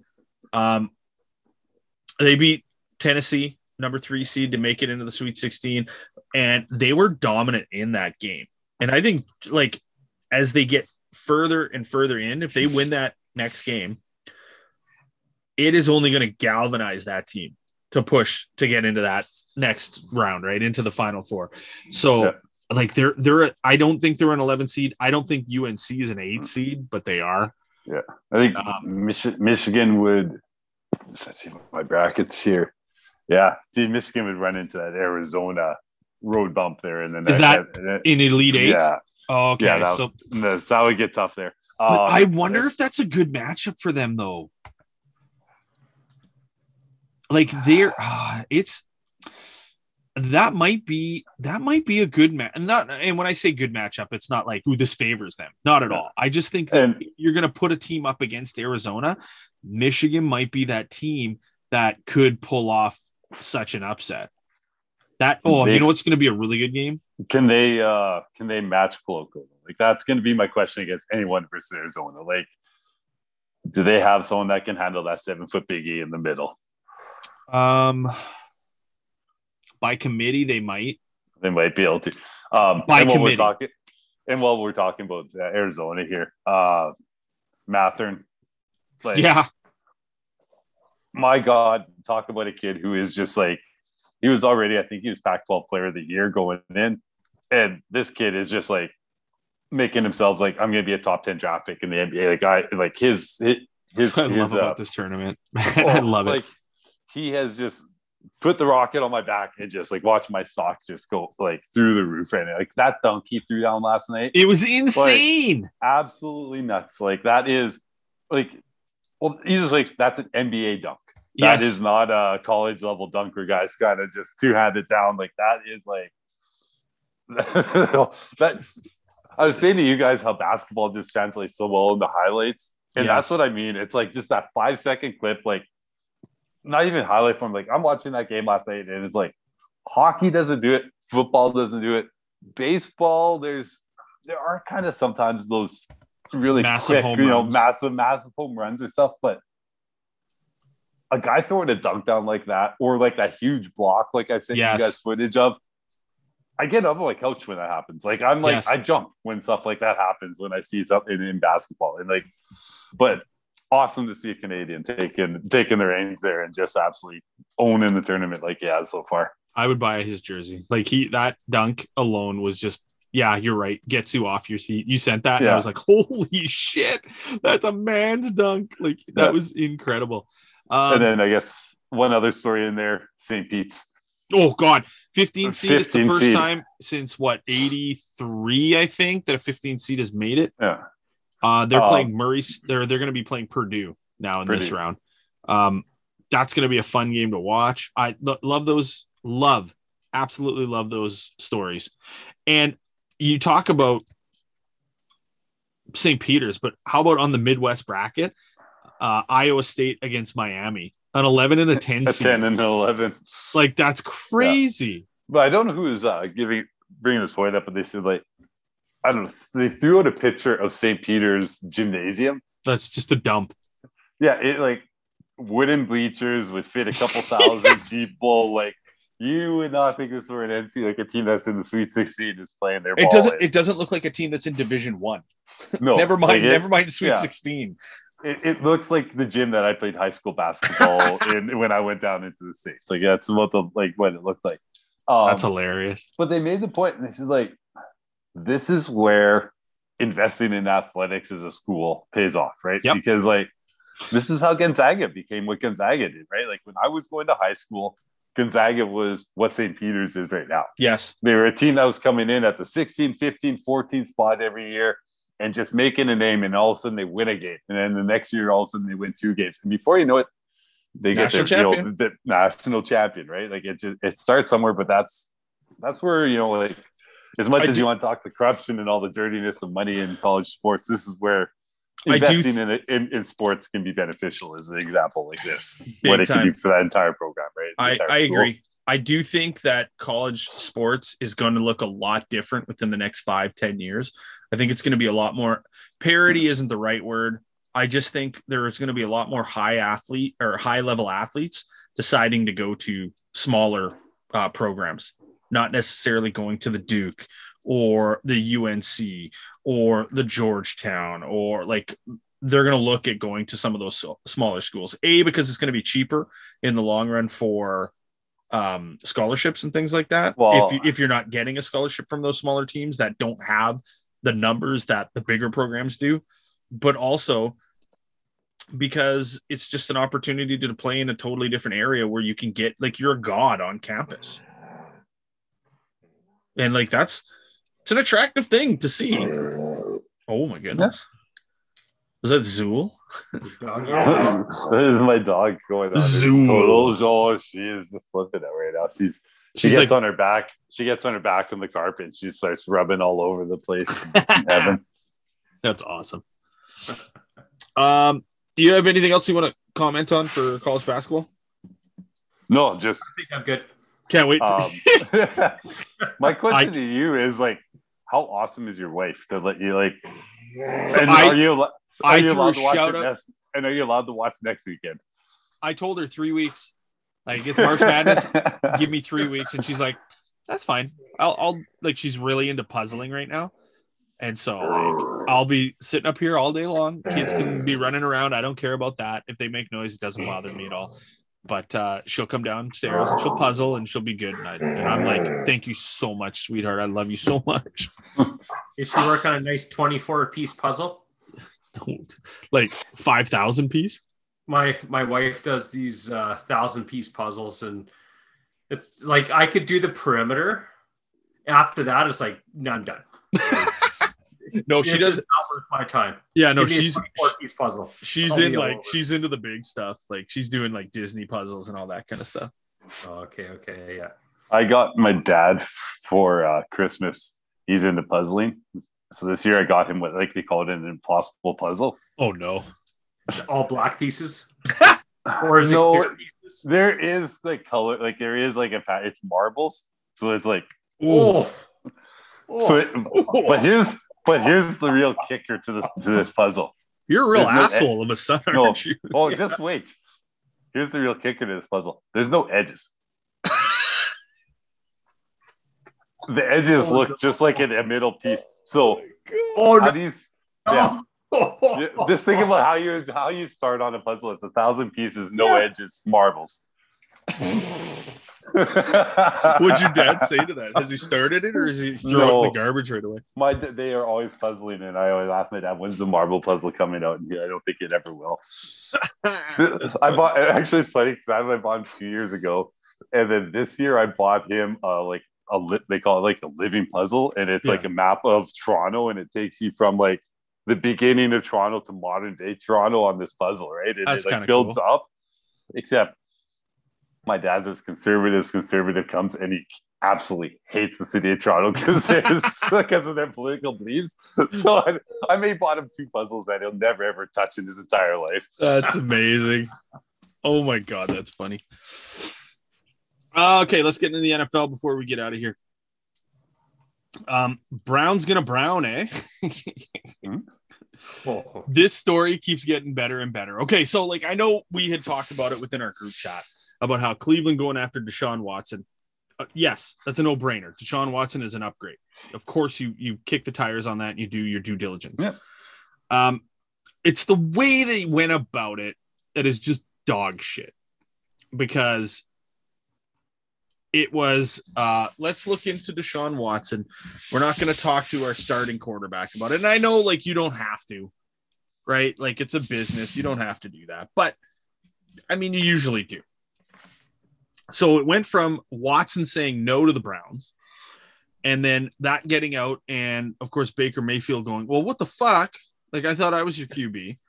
They beat Tennessee, number 3 seed, to make it into the Sweet 16. And they were dominant in that game. And I think, like, as they get further and further in, if they win that next game, it is only going to galvanize that team to push to get into that next round, right? Into the Final Four. So yeah. Like they're I don't think they're an 11 seed. I don't think UNC is an 8 seed, but they are. Yeah. I think Michigan would, let's see my brackets here. Yeah. See, Michigan would run into that Arizona road bump there. And then is that in Elite Eight? Yeah. Oh, okay. Yeah, so that would get tough there. But I wonder if that's a good matchup for them though. Like that might be a good match. And when I say good matchup, it's not like, ooh, this favors them. Not at all. I just think that if you're going to put a team up against Arizona, Michigan might be that team that could pull off such an upset. You know what's going to be a really good game? Can they match Coloco? Like that's going to be my question against anyone versus Arizona. Like, do they have someone that can handle that 7-foot biggie in the middle? By committee, they might be able to. By committee, while we're talking about Arizona here, Mathern, like, yeah, my God, talk about a kid who is just like he was already. I think he was Pac-12 Player of the Year going in, and this kid is just like making himself like I'm going to be a top 10 draft pick in the NBA. Like I like his. I love about this tournament. I love it. Like, he has just put the rocket on my back and just like watch my sock just go like through the roof. And like that dunk he threw down last night, it was insane, like, absolutely nuts. Like that is like, well, he's just like that's an NBA dunk. That is not a college level dunk where guys kind of just two-handed down. Like that is like that. I was saying to you guys how basketball just translates so well in the highlights, and that's what I mean. It's like just that 5-second clip, like. Not even highlight form. Like I'm watching that game last night, and it's like hockey doesn't do it, football doesn't do it, baseball. There are kind of sometimes those really massive, quick, massive home runs or stuff. But a guy throwing a dunk down like that, or like that huge block, like I sent you guys footage of. I get up on my couch when that happens. Like I'm like I jump when stuff like that happens when I see something in basketball, and like, but. Awesome to see a Canadian taking the reins there and just absolutely owning the tournament like he has so far. I would buy his jersey. Like that dunk alone was just, yeah, you're right. Gets you off your seat. You sent that and I was like, holy shit, that's a man's dunk. Like that was incredible. And then I guess one other story in there, St. Pete's. Oh God, 15 seed is the first time since what, 83, I think, that a 15 seed has made it. Yeah. They're playing Murray. They're going to be playing Purdue now in this round. That's going to be a fun game to watch. I love those. Absolutely love those stories. And you talk about St. Peter's, but how about on the Midwest bracket? Iowa State against Miami, an 11 and a 10 seed. 10 and an 11. Like that's crazy. Yeah. But I don't know who's bringing this point up, but they said like. I don't know. They threw out a picture of St. Peter's Gymnasium. That's just a dump. Yeah, it like wooden bleachers would fit a couple thousand people. Like you would not think this were an NC, like a team that's in the Sweet 16 is playing their. It doesn't look like a team that's in Division One. No, never mind. Sweet 16. It looks like the gym that I played high school basketball in when I went down into the States. Like that's what it looked like. That's hilarious. But they made the point, and they said like. This is where investing in athletics as a school pays off, right? Yep. Because, like, this is how Gonzaga became what Gonzaga did, right? Like, when I was going to high school, Gonzaga was what St. Peter's is right now. Yes. They were a team that was coming in at the 16, 15, 14 spot every year and just making a name, and all of a sudden they win a game. And then the next year, all of a sudden they win 2 games. And before you know it, they get the national champion, right? Like, it starts somewhere, but that's where, you know, like, as much as you want to talk the corruption and all the dirtiness of money in college sports, this is where investing in sports can be beneficial is an example like this. What it can do for that entire program, right? I agree. I do think that college sports is going to look a lot different within the next 5-10 years. I think it's going to be a lot more parity isn't the right word. I just think there's going to be a lot more high level athletes deciding to go to smaller programs, not necessarily going to the Duke or the UNC or the Georgetown, or like they're going to look at going to some of those smaller schools, because it's going to be cheaper in the long run for scholarships and things like that. Well, if you're not getting a scholarship from those smaller teams that don't have the numbers that the bigger programs do, but also because it's just an opportunity to play in a totally different area where you can get like you're a god on campus. And like, it's an attractive thing to see. Oh my goodness. Is that Zool? That is my dog going on. Zool. Oh, she is just flipping it right now. She gets like, on her back. She gets on her back on the carpet. And she starts rubbing all over the place. That's awesome. Do you have anything else you want to comment on for college basketball? No, I think I'm good. Can't wait. My question to you is like, how awesome is your wife to let you like? And are you allowed to watch next weekend? I told her 3 weeks. Like it's March Madness. Give me 3 weeks, and she's like, "That's fine." I'll like. She's really into puzzling right now, and so like, I'll be sitting up here all day long. Kids can be running around. I don't care about that. If they make noise, it doesn't bother me at all. But she'll come downstairs and she'll puzzle and she'll be good. And I'm like, thank you so much, sweetheart. I love you so much. Did she work on a nice 24-piece puzzle? Like 5,000 piece? My wife does these 1,000-piece puzzles. And it's like I could do the perimeter. After that, it's like, no, I'm done. No, she does not worth my time. Yeah, no, she's a 24-piece puzzle. She's into the big stuff. Like she's doing like Disney puzzles and all that kind of stuff. Okay, yeah. I got my dad for Christmas. He's into puzzling, so this year I got him what like they call it an impossible puzzle. Oh no! All black pieces, or is no? It pieces? There is like color. Like there is like it's marbles, so it's like But here's the real kicker to this puzzle. You're a real asshole of a son, aren't you? Oh, just wait. Here's the real kicker to this puzzle. There's no edges. The edges look just like a middle piece. So, just think about how you start on a puzzle. It's 1,000 pieces, no edges, marbles. What'd your dad say to that? Has he started it, or is he throwing the garbage right away? They are always puzzling, and I always ask my dad, "When's the marble puzzle coming out?" And I don't think it ever will. It's funny because I bought him 2 years ago, and then this year I bought him like they call it like a living puzzle, and it's like a map of Toronto, and it takes you from like the beginning of Toronto to modern day Toronto on this puzzle, right? And it like builds up, except. My dad's as conservative comes, and he absolutely hates the city of Toronto because of their political beliefs. So I may bought him two puzzles that he'll never, ever touch in his entire life. That's amazing. Oh, my God. That's funny. Okay, let's get into the NFL before we get out of here. Brown's going to brown, eh? Whoa. This story keeps getting better and better. Okay, so like I know we had talked about it within our group chat. About how Cleveland going after Deshaun Watson. Yes, that's a no-brainer. Deshaun Watson is an upgrade. Of course, you kick the tires on that and you do your due diligence. Yeah. It's the way they went about it that is just dog shit. Because it was, let's look into Deshaun Watson. We're not going to talk to our starting quarterback about it. And I know, like, you don't have to, right? Like, it's a business. You don't have to do that. But, I mean, you usually do. So it went from Watson saying no to the Browns and then that getting out. And of course, Baker Mayfield going, well, what the fuck? Like, I thought I was your QB.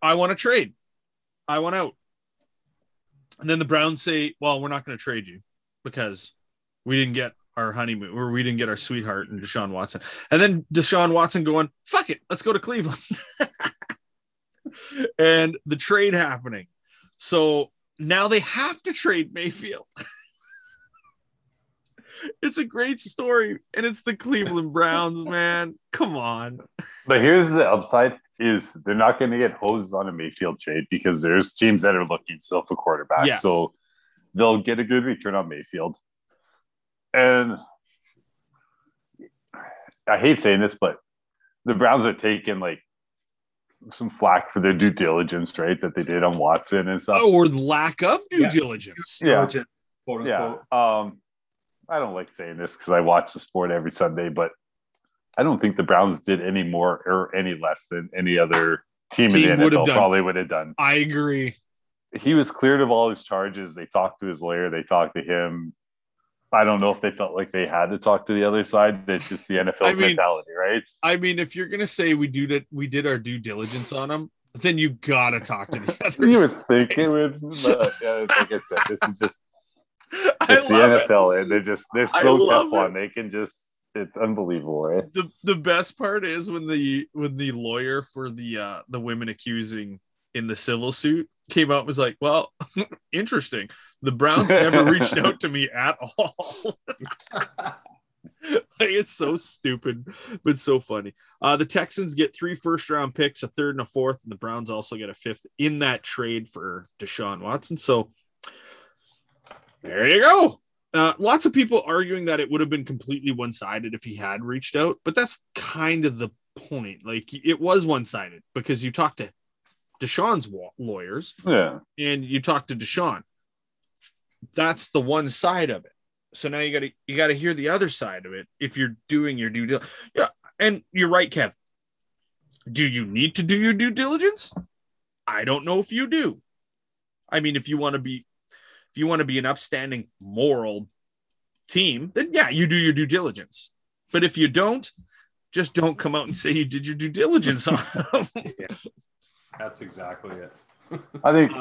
I want to trade. I want out. And then the Browns say, well, we're not going to trade you because we didn't get our honeymoon, where we didn't get our sweetheart and Deshaun Watson. And then Deshaun Watson going, fuck it, let's go to Cleveland. And the trade happening. So now they have to trade Mayfield. It's a great story, and it's the Cleveland Browns, man. Come on. But here's the upside is they're not going to get hosed on a Mayfield trade because there's teams that are looking still for quarterback. Yes. So they'll get a good return on Mayfield. And I hate saying this, but the Browns are taking like some flack for their due diligence, right? That they did on Watson and stuff. Oh, or lack of due diligence. Yeah. Quote unquote. Yeah. I don't like saying this because I watch the sport every Sunday, but I don't think the Browns did any more or any less than any other team in the NFL probably would have done. I agree. He was cleared of all his charges. They talked to his lawyer. They talked to him. I don't know if they felt like they had to talk to the other side. That's just the NFL's mentality, right? I mean, if you're going to say we did our due diligence on him, then you got to talk to the other side. You would think it would. Yeah, like I said, this is just it's the NFL, and they're so tough on. They can just it's unbelievable, right? The best part is when the lawyer for the women accusing in the civil suit came out and was like, well, interesting. The Browns never reached out to me at all. It's so stupid, but so funny. The Texans get 3 first-round picks, a 3rd and a 4th, and the Browns also get a 5th in that trade for Deshaun Watson. So there you go. Lots of people arguing that it would have been completely one-sided if he had reached out, but that's kind of the point. Like, it was one-sided because you talked to Deshaun's lawyers, and you talk to Deshaun. That's the one side of it. So now you got to hear the other side of it if you're doing your due diligence. Yeah, and you're right, Kev. Do you need to do your due diligence? I don't know if you do. I mean, if you want to be an upstanding moral team, then yeah, you do your due diligence. But if you don't, just don't come out and say you did your due diligence on them. Yeah. That's exactly it. I think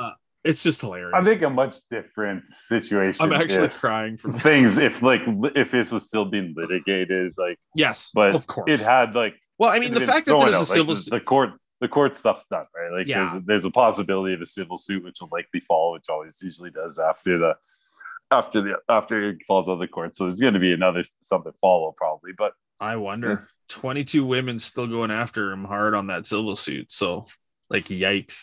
it's just hilarious. I think a much different situation. I'm actually crying from things. If this was still being litigated, like yes, but of course it had like. Well, I mean, the fact that there's a civil suit, the court stuff's done, right? Like there's a possibility of a civil suit, which will likely fall, which always usually does after it falls on the court. So there's going to be another something follow probably, but I wonder. 22 women still going after him hard on that civil suit, so. Like, yikes.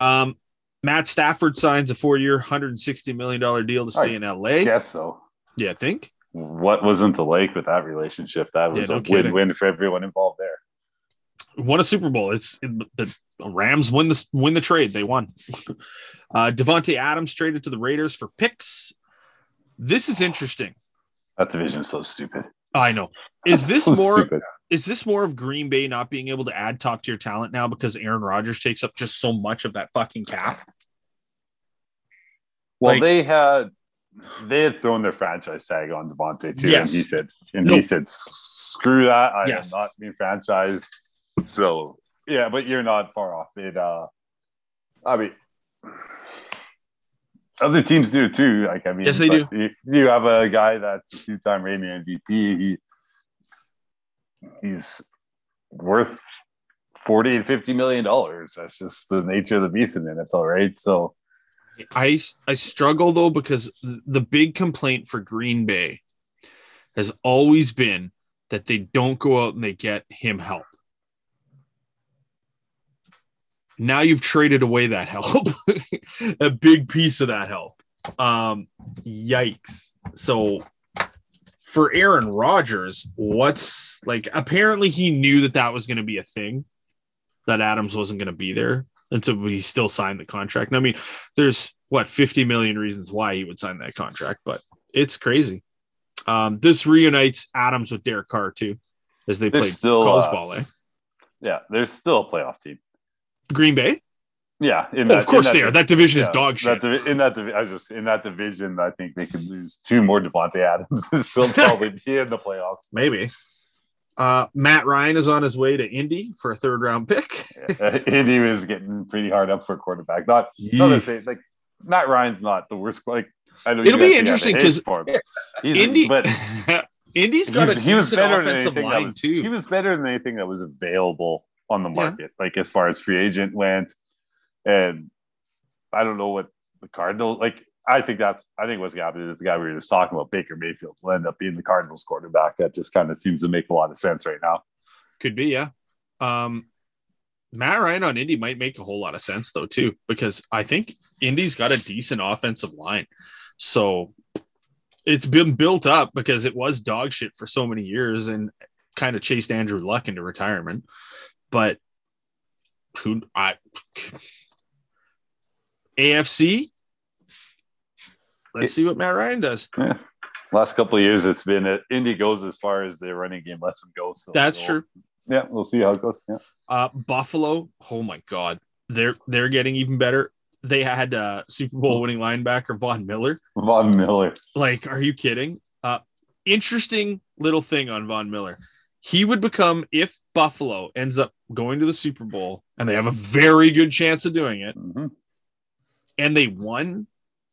Matt Stafford signs a 4-year, $160 million deal to stay in L.A. Guess so. Yeah, I think. What wasn't the lake with that relationship? That was a win-win for everyone involved there. Won a Super Bowl. The Rams win the trade. They won. Devontae Adams traded to the Raiders for picks. This is interesting. That division is so stupid. I know. Is this more of Green Bay not being able to add top-tier talent now because Aaron Rodgers takes up just so much of that fucking cap? Well, they had thrown their franchise tag on Devontae too, yes. and he said, "Screw that! I am not being franchised." So yeah, but you're not far off. I mean, other teams do too. Like I mean, yes, they do. You have a guy that's a two-time reigning MVP. He's worth $40 and $50 million. That's just the nature of the beast in the NFL, right? So I struggle though, because the big complaint for Green Bay has always been that they don't go out and they get him help. Now you've traded away that help, a big piece of that help. Yikes. So for Aaron Rodgers, apparently he knew that was going to be a thing, that Adams wasn't going to be there. And so he still signed the contract. And I mean, there's 50 million reasons why he would sign that contract, but it's crazy. This reunites Adams with Derek Carr too, as they played college ball. Yeah. There's still a playoff team. Green Bay. Yeah. Of course they are. That division is dog shit. In that division, I think they could lose 2 more Devontae Adams and still probably be in the playoffs. Maybe. Matt Ryan is on his way to Indy for a 3rd-round pick. Indy was getting pretty hard up for a quarterback. Not Matt Ryan's not the worst. Like It'll be interesting because Indy's got a decent offensive line too. He was better than anything that was available on the market, like as far as free agent went. And I don't know what the Cardinals like. I think what's going to happen is the guy we were just talking about, Baker Mayfield, will end up being the Cardinals quarterback. That just kind of seems to make a lot of sense right now. Could be, yeah. Matt Ryan on Indy might make a whole lot of sense though too, because I think Indy's got a decent offensive line. So it's been built up because it was dog shit for so many years and kind of chased Andrew Luck into retirement. But who I AFC. Let's see what Matt Ryan does. Yeah. Last couple of years, it's been Indy goes as far as their running game lets them go. So that's true. Yeah, we'll see how it goes. Yeah. Buffalo, oh my God, they're getting even better. They had Super Bowl winning linebacker Von Miller. Like, are you kidding? Interesting little thing on Von Miller. He would become, if Buffalo ends up going to the Super Bowl, and they have a very good chance of doing it, and they won.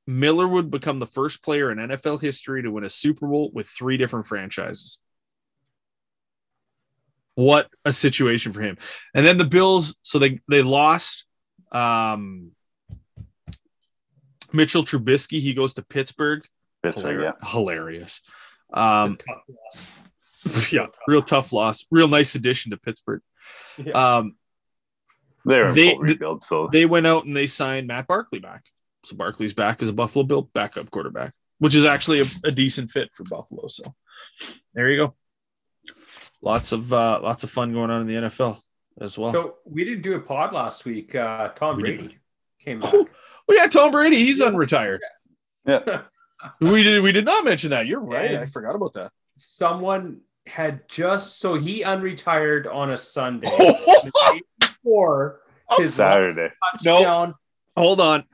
Miller would become the first player in NFL history to win a Super Bowl with 3 different franchises. What a situation for him. And then the Bills, so they lost Mitchell Trubisky. He goes to Pittsburgh. Hilarious. Real tough loss. Real nice addition to Pittsburgh. Yeah. They full rebuild, so they went out and they signed Matt Barkley back. So Barkley's back as a Buffalo Bill backup quarterback, which is actually a decent fit for Buffalo. So there you go. Lots of fun going on in the NFL as well. So we didn't do a pod last week. Tom Brady came back. Oh yeah, Tom Brady. He's unretired. Yeah. We did not mention that. You're right. I forgot about that. Someone had so he unretired on a Sunday. Before his Saturday. Touchdown. No. Hold on.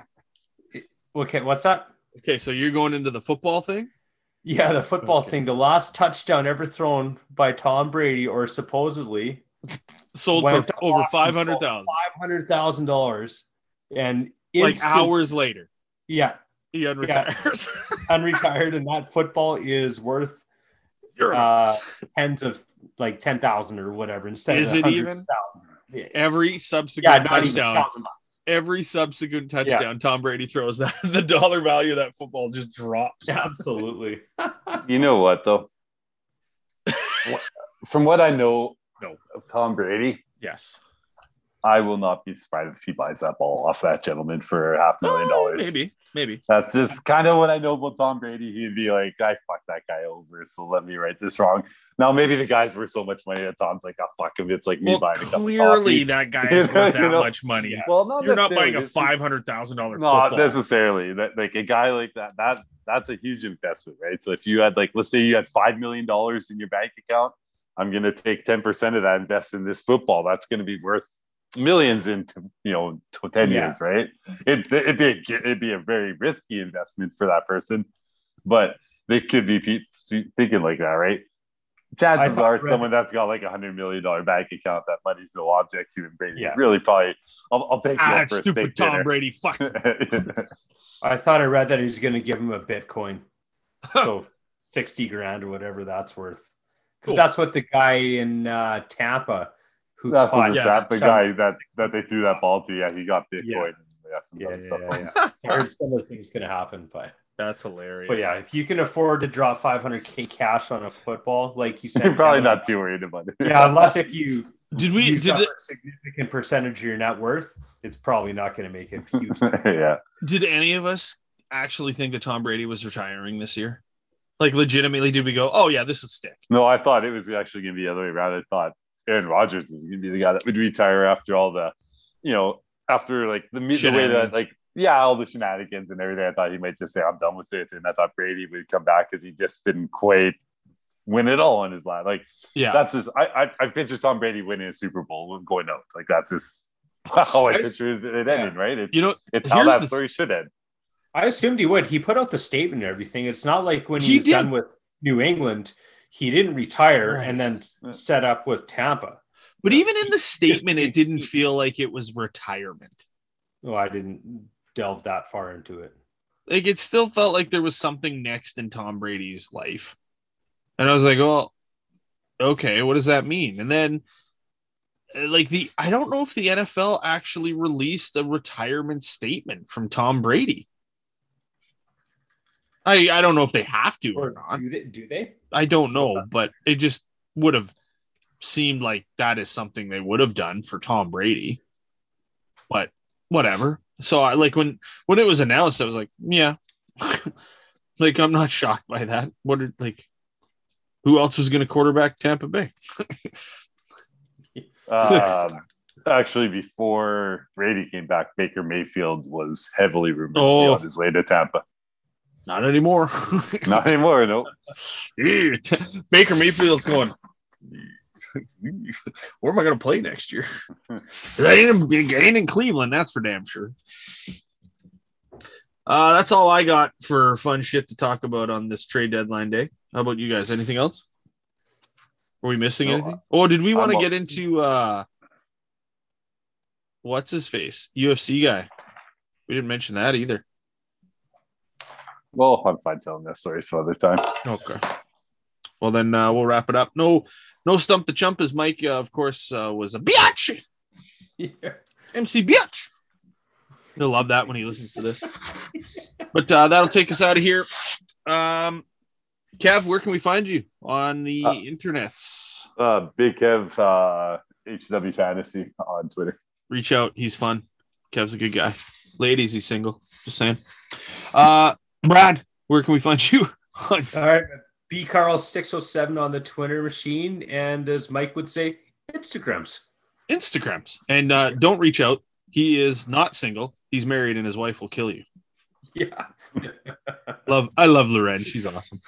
Okay, what's that? Okay, so you're going into the football thing? Yeah, the football thing. The last touchdown ever thrown by Tom Brady, or supposedly, sold for over $500,000. $500,000, and hours later. Yeah. He unretires. Unretired, and that football is worth tens of like $10,000 or whatever. Instead is of it even? Yeah. Every subsequent touchdown. Every subsequent touchdown Tom Brady throws, that the dollar value of that football just drops. Absolutely. You know what, though? From what I know of Tom Brady, yes, I will not be surprised if he buys that ball off that gentleman for $500,000. Maybe. That's just kind of what I know about Tom Brady. He'd be like, I fucked that guy over, so let me right this wrong. Now, maybe the guy's worth so much money that Tom's like, oh, fuck him. It's like me buying a cup of coffee. Clearly that guy is worth that much money. Well, you're not buying a $500,000 football. Not necessarily. Like a guy like that, that's a huge investment, right? So if you had let's say you had $5 million in your bank account, I'm going to take 10% of that, invest in this football. That's going to be worth millions in 10 years, right? It'd be a very risky investment for that person, but they could be thinking like that, right? Chances are someone that's got like $100 million bank account, that money's no object to him. Brady really probably I'll take that stupid Tom dinner. Brady fuck. I thought I read that he's going to give him a Bitcoin, so $60,000 or whatever that's worth, because that's what the guy in Tampa. The guy that they threw that ball to. Yeah, he got Bitcoin. There's similar things going to happen, but that's hilarious. But yeah, if you can afford to drop $500,000 cash on a football, like you said, you're probably not too worried about it. Yeah, unless if you did a significant percentage of your net worth, it's probably not going to make it huge. Yeah. Did any of us actually think that Tom Brady was retiring this year? Like, legitimately, did we go, oh yeah, this would stick? No, I thought it was actually going to be the other way around. I thought Aaron Rodgers is going to be the guy that would retire after all the, after like the way that, all the shenanigans and everything. I thought he might just say, I'm done with it. And I thought Brady would come back because he just didn't quite win it all on his line. That's just, I picture Tom Brady winning a Super Bowl and going out. Like, that's just how I picture it ending, right? It's how that story should end. I assumed he would. He put out the statement and everything. It's not like when he was done with New England. He didn't retire and then set up with Tampa. But even in the statement, it didn't feel like it was retirement. Well, I didn't delve that far into it. like it still felt like there was something next in Tom Brady's life. And I was like, well, okay, what does that mean? And then like I don't know if the NFL actually released a retirement statement from Tom Brady. I don't know if they have to or not. Do they? I don't know, but it just would have seemed like that is something they would have done for Tom Brady. But whatever. So I like when it was announced, I was like, yeah, like I'm not shocked by that. What did like? Who else was going to quarterback Tampa Bay? Actually, before Brady came back, Baker Mayfield was heavily rumored on his way to Tampa. Not anymore. Not anymore, no. Baker Mayfield's going, where am I going to play next year? I ain't in Cleveland, that's for damn sure. That's all I got for fun shit to talk about on this trade deadline day. How about you guys? Anything else? Were we missing anything? Oh, did we want to get into what's his face? UFC guy. We didn't mention that either. Well, I'm fine telling that story some other time. Okay. Well, then we'll wrap it up. No stump the chump, as Mike, of course, was a biatch. Yeah. MC Biatch. He'll love that when he listens to this. But that'll take us out of here. Kev, where can we find you on the internets? Big Kev, HW Fantasy on Twitter. Reach out. He's fun. Kev's a good guy. Ladies, he's single. Just saying. Brad, where can we find you? All right. BCarl607 on the Twitter machine. And as Mike would say, Instagrams. And don't reach out. He is not single. He's married and his wife will kill you. Yeah. I love Loren. She's awesome.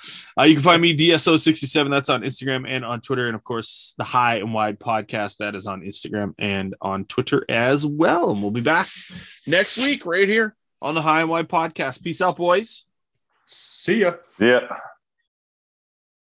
You can find me DSO67. That's on Instagram and on Twitter. And of course, the High and Wide podcast that is on Instagram and on Twitter as well. And we'll be back next week right here on the High and Wide podcast. Peace out, boys. See ya. Yeah.